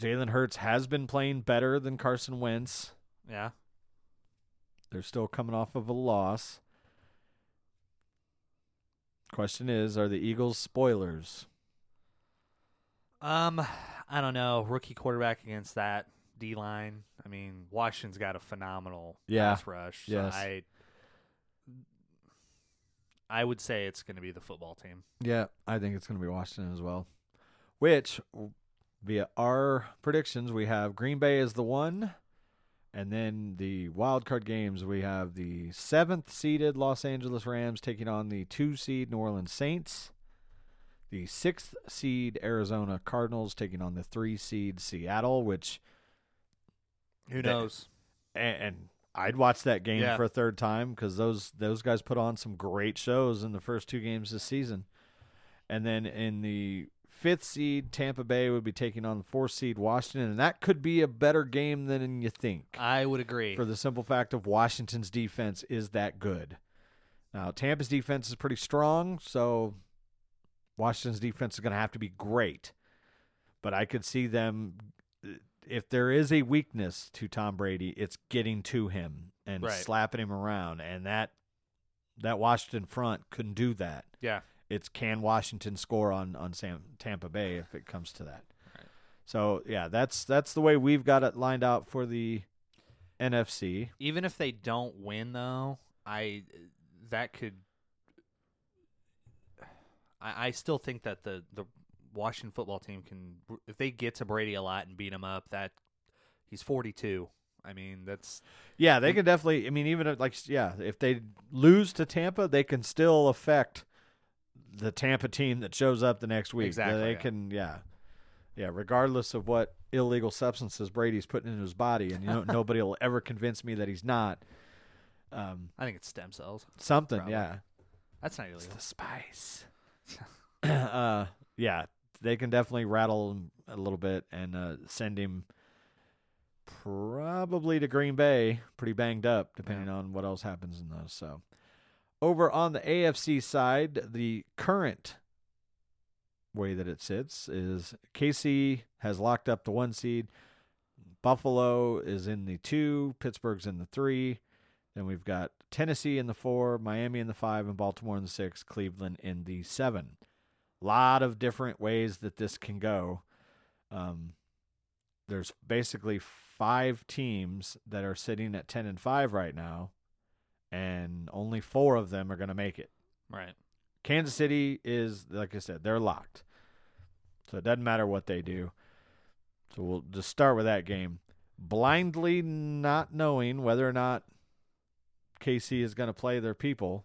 Jalen Hurts has been playing better than Carson Wentz. Yeah. They're still coming off of a loss. Question is, are the Eagles spoilers? I don't know. Rookie quarterback against that D-line. I mean, Washington's got a phenomenal pass rush. So yes. I would say it's going to be the football team. Yeah, I think it's going to be Washington as well. Which, via our predictions, we have Green Bay as the one. And then the wild card games, we have the 7th-seeded Los Angeles Rams taking on the 2-seed New Orleans Saints. The 6th-seed Arizona Cardinals taking on the 3-seed Seattle, which who knows? And I'd watch that game for a third time because those guys put on some great shows in the first two games this season. And then in the 5th-seed Tampa Bay would be taking on the 4th-seed Washington, and that could be a better game than you think. I would agree. For the simple fact of Washington's defense is that good. Now, Tampa's defense is pretty strong, so Washington's defense is going to have to be great, but I could see them, if there is a weakness to Tom Brady, it's getting to him and slapping him around, and that Washington front couldn't do that. Yeah. It's can Washington score on Tampa Bay if it comes to that. Right. So, yeah, that's the way we've got it lined out for the NFC. Even if they don't win, though, that could – I still think that the Washington football team can, if they get to Brady a lot and beat him up, that he's 42. I mean, that's they can definitely. I mean, even if, if they lose to Tampa, they can still affect the Tampa team that shows up the next week. Exactly, they can, regardless of what illegal substances Brady's putting in his body, and nobody will ever convince me that he's not. I think it's stem cells. Something, probably. Yeah. That's not illegal. It's the spice. They can definitely rattle him a little bit and send him probably to Green Bay pretty banged up, depending on what else happens in those. So, over on the AFC side, the current way that it sits is KC has locked up the 1 seed, Buffalo is in the 2, Pittsburgh's in the 3. Then we've got Tennessee in the 4, Miami in the 5, and Baltimore in the 6, Cleveland in the 7. A lot of different ways that this can go. There's basically 5 teams that are sitting at 10-5 right now, and only 4 of them are going to make it. Right. Kansas City is, like I said, they're locked. So it doesn't matter what they do. So we'll just start with that game. Blindly not knowing whether or not KC is going to play their people.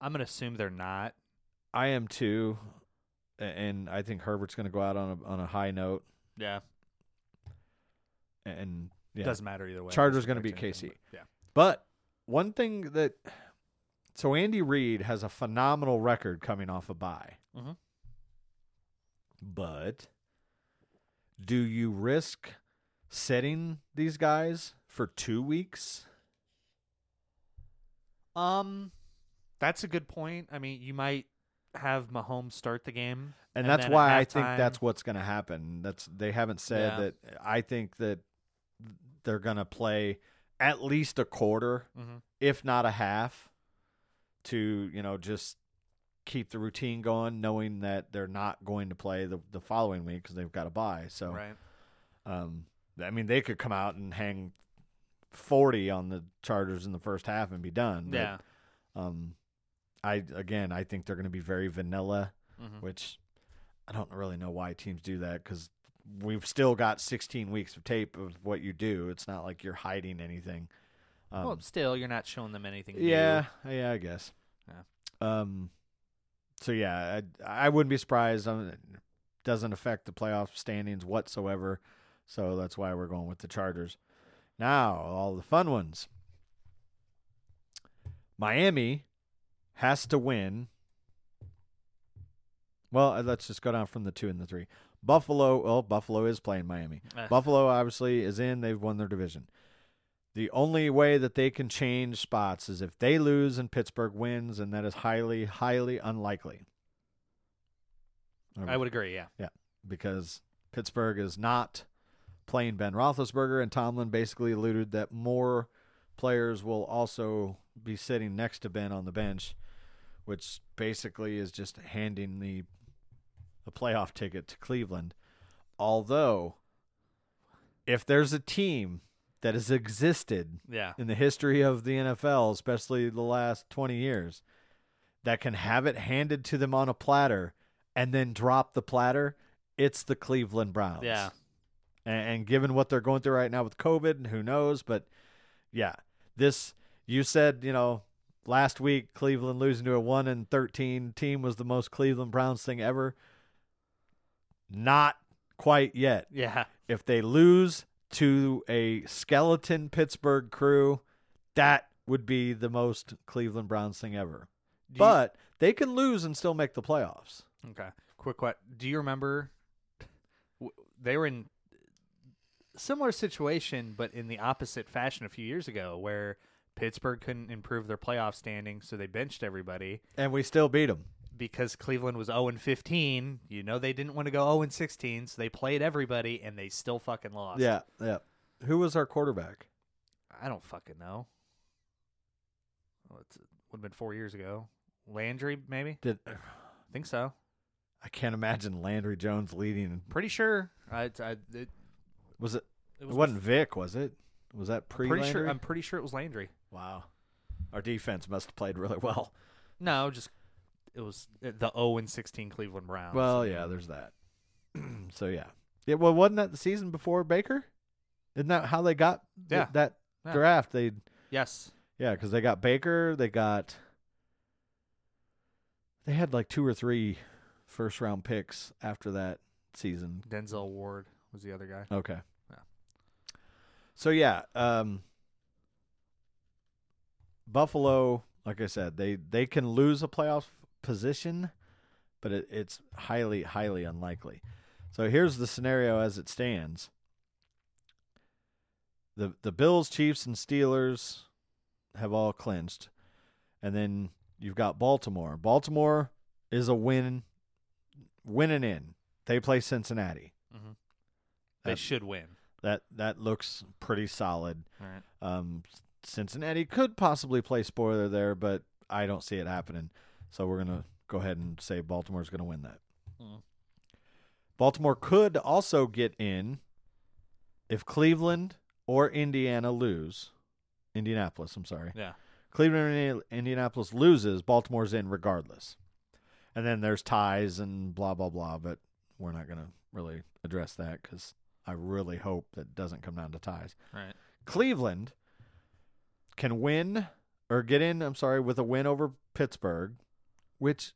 I'm going to assume they're not. I am too, and I think Herbert's going to go out on a high note. Yeah. And it doesn't matter either way. Chargers going to beat KC. Yeah. But one thing so Andy Reid has a phenomenal record coming off a bye. Mm-hmm. But do you risk setting these guys for 2 weeks? That's a good point. I mean, you might have Mahomes start the game. And that's why I think that's what's going to happen. They haven't said that. I think that they're going to play at least a quarter, if not a half, to, you know, just keep the routine going, knowing that they're not going to play the following week because they've got a bye. So, I mean, they could come out and hang 40 on the Chargers in the first half and be done. But, I think they're going to be very vanilla, which I don't really know why teams do that because we've still got 16 weeks of tape of what you do. It's not like you're hiding anything. Well, still, you're not showing them anything new. Yeah, I guess. Yeah. So, yeah, I wouldn't be surprised. It doesn't affect the playoff standings whatsoever, so that's why we're going with the Chargers. Now, all the fun ones. Miami has to win. Well, let's just go down from the 2 and the 3. Buffalo is playing Miami. Buffalo obviously is in. They've won their division. The only way that they can change spots is if they lose and Pittsburgh wins, and that is highly, highly unlikely. I would agree, yeah. Yeah, because Pittsburgh is not playing Ben Roethlisberger, and Tomlin basically alluded that more players will also be sitting next to Ben on the bench, which basically is just handing the playoff ticket to Cleveland. Although, if there's a team that has existed in the history of the NFL, especially the last 20 years, that can have it handed to them on a platter and then drop the platter, it's the Cleveland Browns. Yeah. And given what they're going through right now with COVID, and who knows, but yeah, you said, you know, last week Cleveland losing to a 1-13 team was the most Cleveland Browns thing ever. Not quite yet. Yeah. If they lose to a skeleton Pittsburgh crew, that would be the most Cleveland Browns thing ever. But they can lose and still make the playoffs. Okay. Quick question. Do you remember they were in similar situation, but in the opposite fashion a few years ago, where Pittsburgh couldn't improve their playoff standing, so they benched everybody. And we still beat them. Because Cleveland was 0-15, you know, they didn't want to go 0-16, so they played everybody, and they still fucking lost. Yeah, yeah. Who was our quarterback? I don't fucking know. Well, it would have been 4 years ago. Landry, maybe? I think so. I can't imagine Landry Jones leading. Pretty sure. Was it? It wasn't Vic, was it? Was that pre-Landry? I'm pretty sure it was Landry. Wow, our defense must have played really well. No, just it was the 0-16 Cleveland Browns. Well, yeah, there's that. So yeah. Well, wasn't that the season before Baker? Isn't that how they got that draft? They yeah, because they got Baker. They had like 2 or 3 first round picks after that season. Denzel Ward was the other guy. Okay. So, yeah, Buffalo, like I said, they can lose a playoff position, but it's highly, highly unlikely. So here's the scenario as it stands. The Bills, Chiefs, and Steelers have all clinched, and then you've got Baltimore. Baltimore is a winning in. They play Cincinnati. Mm-hmm. They should win. That looks pretty solid. All right. Cincinnati could possibly play spoiler there, but I don't see it happening. So we're going to go ahead and say Baltimore's going to win that. Mm. Baltimore could also get in if Cleveland or Indiana lose. Indianapolis, I'm sorry. Yeah. Cleveland or Indianapolis loses, Baltimore's in regardless. And then there's ties and blah, blah, blah, but we're not going to really address that because I really hope that doesn't come down to ties. Right. Cleveland can win or get in, I'm sorry, with a win over Pittsburgh, which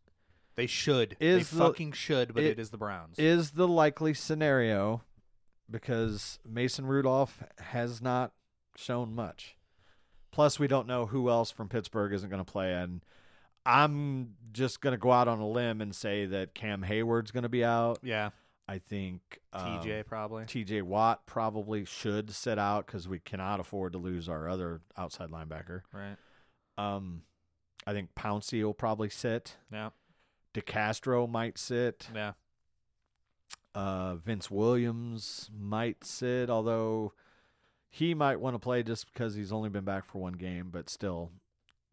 they should. It is the Browns. Is the likely scenario because Mason Rudolph has not shown much. Plus, we don't know who else from Pittsburgh isn't going to play. And I'm just going to go out on a limb and say that Cam Hayward's going to be out. Yeah. I think TJ Watt probably should sit out because we cannot afford to lose our other outside linebacker. Right. I think Pouncey will probably sit. Yeah. DeCastro might sit. Yeah. Vince Williams might sit, although he might want to play just because he's only been back for one game, but still.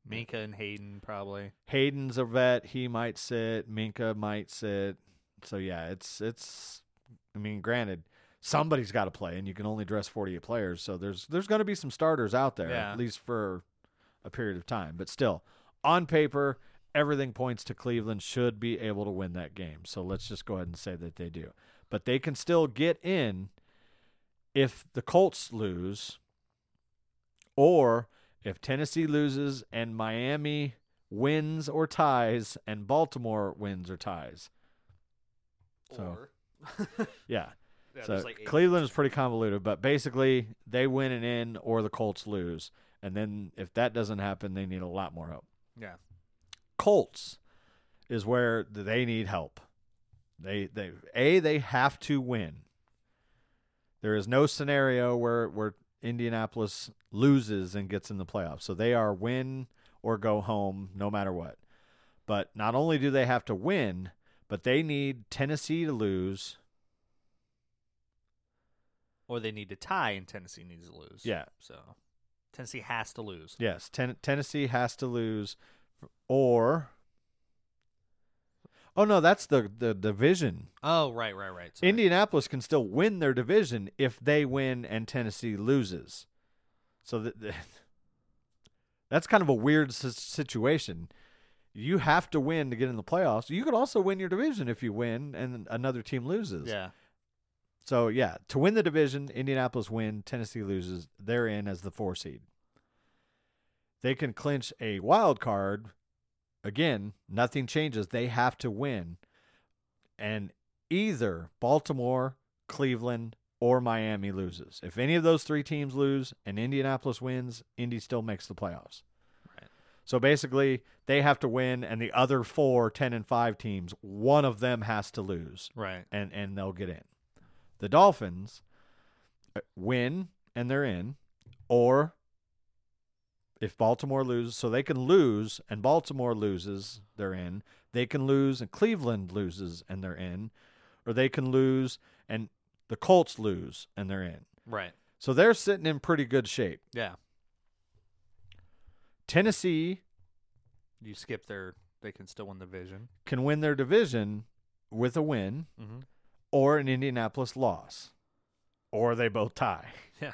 Minka and Hayden probably. Hayden's a vet. He might sit. Minka might sit. So, yeah, it's. I mean, granted, somebody's got to play, and you can only dress 48 players, so there's going to be some starters out there, yeah, at least for a period of time. But still, on paper, everything points to Cleveland should be able to win that game. So let's just go ahead and say that they do. But they can still get in if the Colts lose or if Tennessee loses and Miami wins or ties and Baltimore wins or ties. Or. So, yeah. So like Cleveland is pretty convoluted, but basically they win and in or the Colts lose. And then if that doesn't happen, they need a lot more help. Yeah. Colts is where they need help. They have to win. There is no scenario where Indianapolis loses and gets in the playoffs. So they are win or go home no matter what. But not only do they have to win, but they need Tennessee to lose. Or they need to tie and Tennessee needs to lose. Yeah. So Tennessee has to lose. Yes, Tennessee has to lose. Or, oh no, that's the division. Oh, right. Sorry. Indianapolis can still win their division if they win and Tennessee loses. So that's kind of a weird situation. You have to win to get in the playoffs. You could also win your division if you win and another team loses. Yeah. So, yeah, to win the division, Indianapolis win, Tennessee loses. They're in as the 4 seed. They can clinch a wild card. Again, nothing changes. They have to win. And either Baltimore, Cleveland, or Miami loses. If any of those 3 teams lose and Indianapolis wins, Indy still makes the playoffs. Right. So, basically, they have to win, and the other 4 10-5 teams, one of them has to lose. Right. And they'll get in. The Dolphins win and they're in, or if Baltimore loses, so they can lose and Baltimore loses, they're in. They can lose and Cleveland loses and they're in, or they can lose and the Colts lose and they're in. Right. So they're sitting in pretty good shape. Yeah. Tennessee. You skip they can still win the division. Can win their division with a win. Mm-hmm. Or an Indianapolis loss. Or they both tie. Yeah.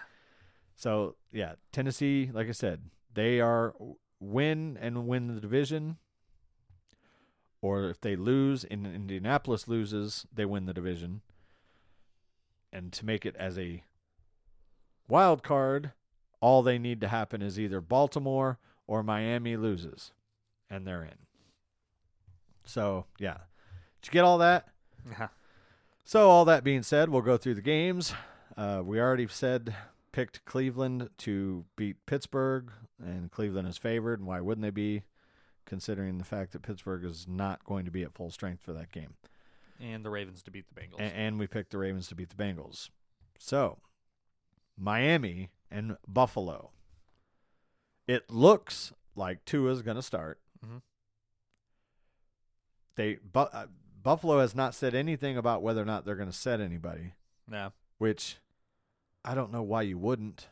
So, yeah, Tennessee, like I said, they are win the division. Or if they lose and Indianapolis loses, they win the division. And to make it as a wild card, all they need to happen is either Baltimore or Miami loses. And they're in. So, yeah. Did you get all that? Yeah. So all that being said, we'll go through the games. We already picked Cleveland to beat Pittsburgh, and Cleveland is favored. And why wouldn't they be, considering the fact that Pittsburgh is not going to be at full strength for that game? And the Ravens to beat the Bengals. And we picked the Ravens to beat the Bengals. So Miami and Buffalo. It looks like Tua's going to start. Mm-hmm. Buffalo has not said anything about whether or not they're going to set anybody. No. Which I don't know why you wouldn't.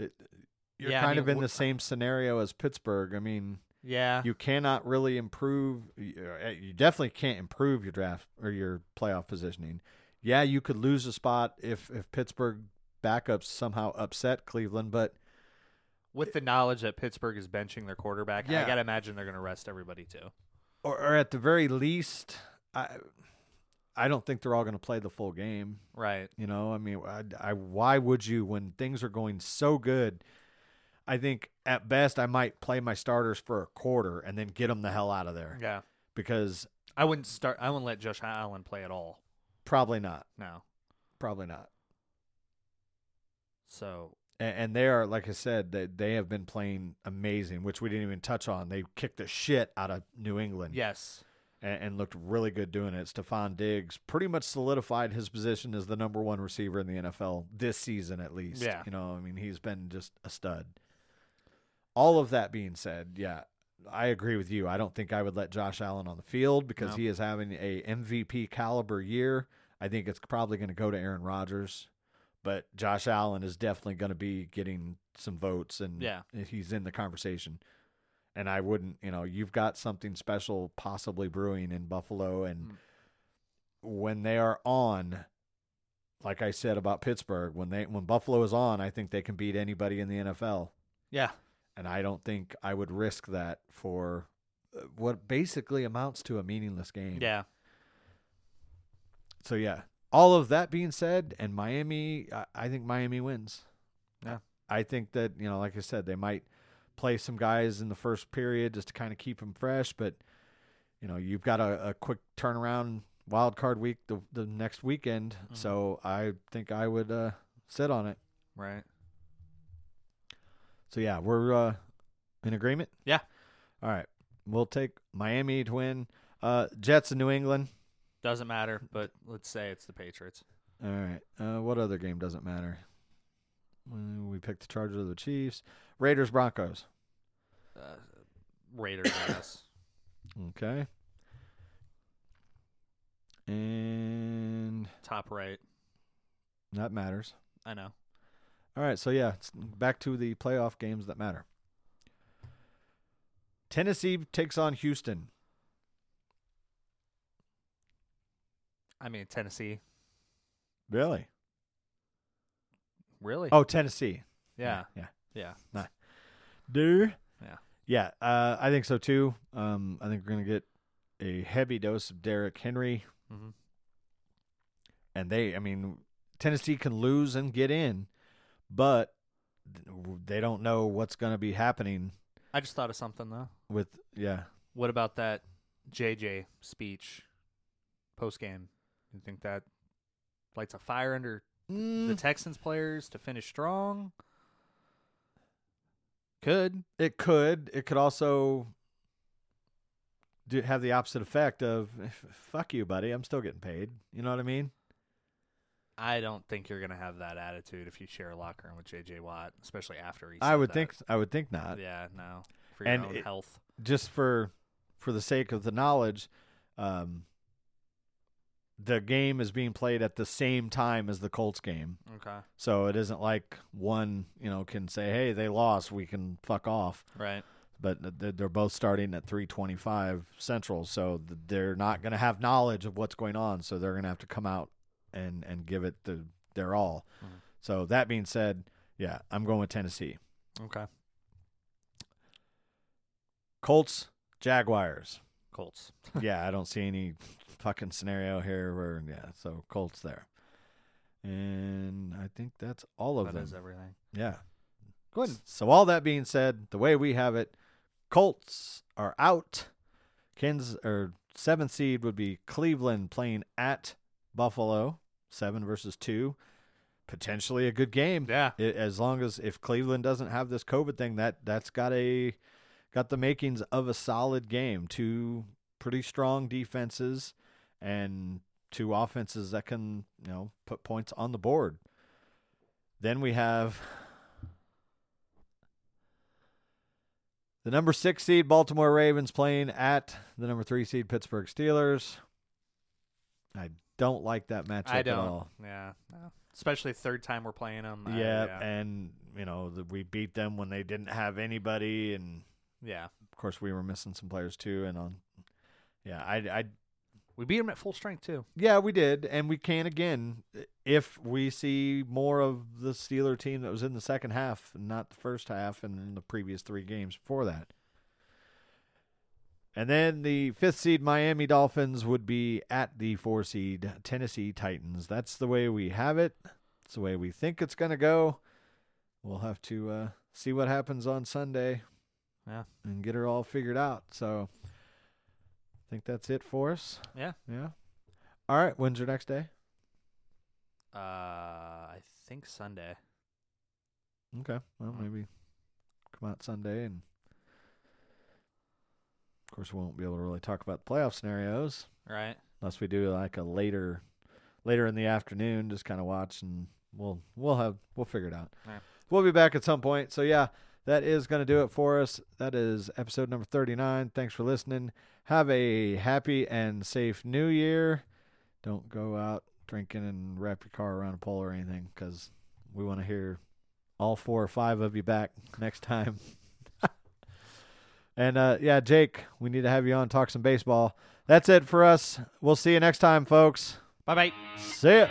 You're kind of in the same scenario as Pittsburgh. I mean, yeah, you cannot really improve. You definitely can't improve your draft or your playoff positioning. Yeah, you could lose a spot if Pittsburgh backups somehow upset Cleveland, but with the knowledge that Pittsburgh is benching their quarterback, yeah. I got to imagine they're going to rest everybody too. Or at the very least, I don't think they're all going to play the full game. Right. You know, I mean, why would you when things are going so good? I think at best I might play my starters for a quarter and then get them the hell out of there. Yeah. Because I wouldn't let Josh Allen play at all. Probably not. No. Probably not. So. And they are, like I said, they have been playing amazing, which we didn't even touch on. They kicked the shit out of New England. Yes. And looked really good doing it. Stephon Diggs pretty much solidified his position as the number 1 receiver in the NFL this season, at least. Yeah. You know, I mean, he's been just a stud. All of that being said, yeah, I agree with you. I don't think I would let Josh Allen on the field because he is having a MVP caliber year. I think it's probably going to go to Aaron Rodgers, but Josh Allen is definitely going to be getting some votes, and he's in the conversation. And I wouldn't, you know, you've got something special possibly brewing in Buffalo. And when they are on, like I said about Pittsburgh, when Buffalo is on, I think they can beat anybody in the NFL. Yeah. And I don't think I would risk that for what basically amounts to a meaningless game. Yeah. So, yeah. All of that being said, and Miami, I think Miami wins. Yeah. I think that, you know, like I said, they might play some guys in the first period just to kind of keep them fresh. But, you know, you've got a quick turnaround wild card week the next weekend. Mm-hmm. So I think I would sit on it. Right. So, yeah, we're in agreement? Yeah. All right. We'll take Miami to win. Jets in New England. Doesn't matter, but let's say it's the Patriots. All right. What other game doesn't matter? We picked the Chargers or the Chiefs. Raiders, Broncos. Raiders, I guess. Okay. And top right. That matters. I know. All right, so yeah, it's back to the playoff games that matter. Tennessee takes on Houston. I mean, Tennessee. Really? Really? Oh, Tennessee. Yeah. Yeah. Yeah. Nah. Dude. Yeah. Yeah, I think so, too. I think we're going to get a heavy dose of Derrick Henry. Mm-hmm. And I mean, Tennessee can lose and get in. But they don't know what's going to be happening. I just thought of something, though. What about that JJ speech post-game? You think that lights a fire under the Texans players to finish strong? Could. It could. It could also have the opposite effect of, fuck you, buddy, I'm still getting paid. You know what I mean? I don't think you're going to have that attitude if you share a locker room with J.J. Watt, especially after he said I would think not. Yeah, no. For your own health. Just for the sake of the knowledge, the game is being played at the same time as the Colts game. Okay. So it isn't like one, you know, can say, hey, they lost, we can fuck off. Right. But they're both starting at 3:25 Central, so they're not going to have knowledge of what's going on, so they're going to have to come out and give it their all. Mm-hmm. So that being said, yeah, I'm going with Tennessee. Okay. Colts, Jaguars. Colts. Yeah, I don't see any fucking scenario here where, so Colts there. And I think that's all of them. That is everything. Yeah. Good. So all that being said, the way we have it, Colts are out. Seventh seed would be Cleveland playing at Buffalo. 7 versus 2, potentially a good game. Yeah, as long as if Cleveland doesn't have this COVID thing, that's got the makings of a solid game. 2 pretty strong defenses and 2 offenses that can put points on the board. Then we have the number 6 seed Baltimore Ravens playing at the number 3 seed Pittsburgh Steelers. I don't like that matchup at all. Yeah, especially third time we're playing them. And we beat them when they didn't have anybody, and of course we were missing some players too. And we beat them at full strength too. Yeah, we did, and we can again if we see more of the Steeler team that was in the second half, not the first half, and in the previous 3 games before that. And then the 5th seed Miami Dolphins would be at the 4 seed Tennessee Titans. That's the way we have it. It's the way we think it's going to go. We'll have to see what happens on Sunday and get her all figured out. So I think that's it for us. Yeah. Yeah. All right. When's your next day? I think Sunday. Okay. Well, maybe come out Sunday and... Of course, we won't be able to really talk about the playoff scenarios, right? Unless we do like a later in the afternoon, just kind of watch, and we'll figure it out. Right. We'll be back at some point. So yeah, that is going to do it for us. That is episode number 39. Thanks for listening. Have a happy and safe new year. Don't go out drinking and wrap your car around a pole or anything, because we want to hear all 4 or 5 of you back next time. And, yeah, Jake, we need to have you on, talk some baseball. That's it for us. We'll see you next time, folks. Bye-bye. See ya.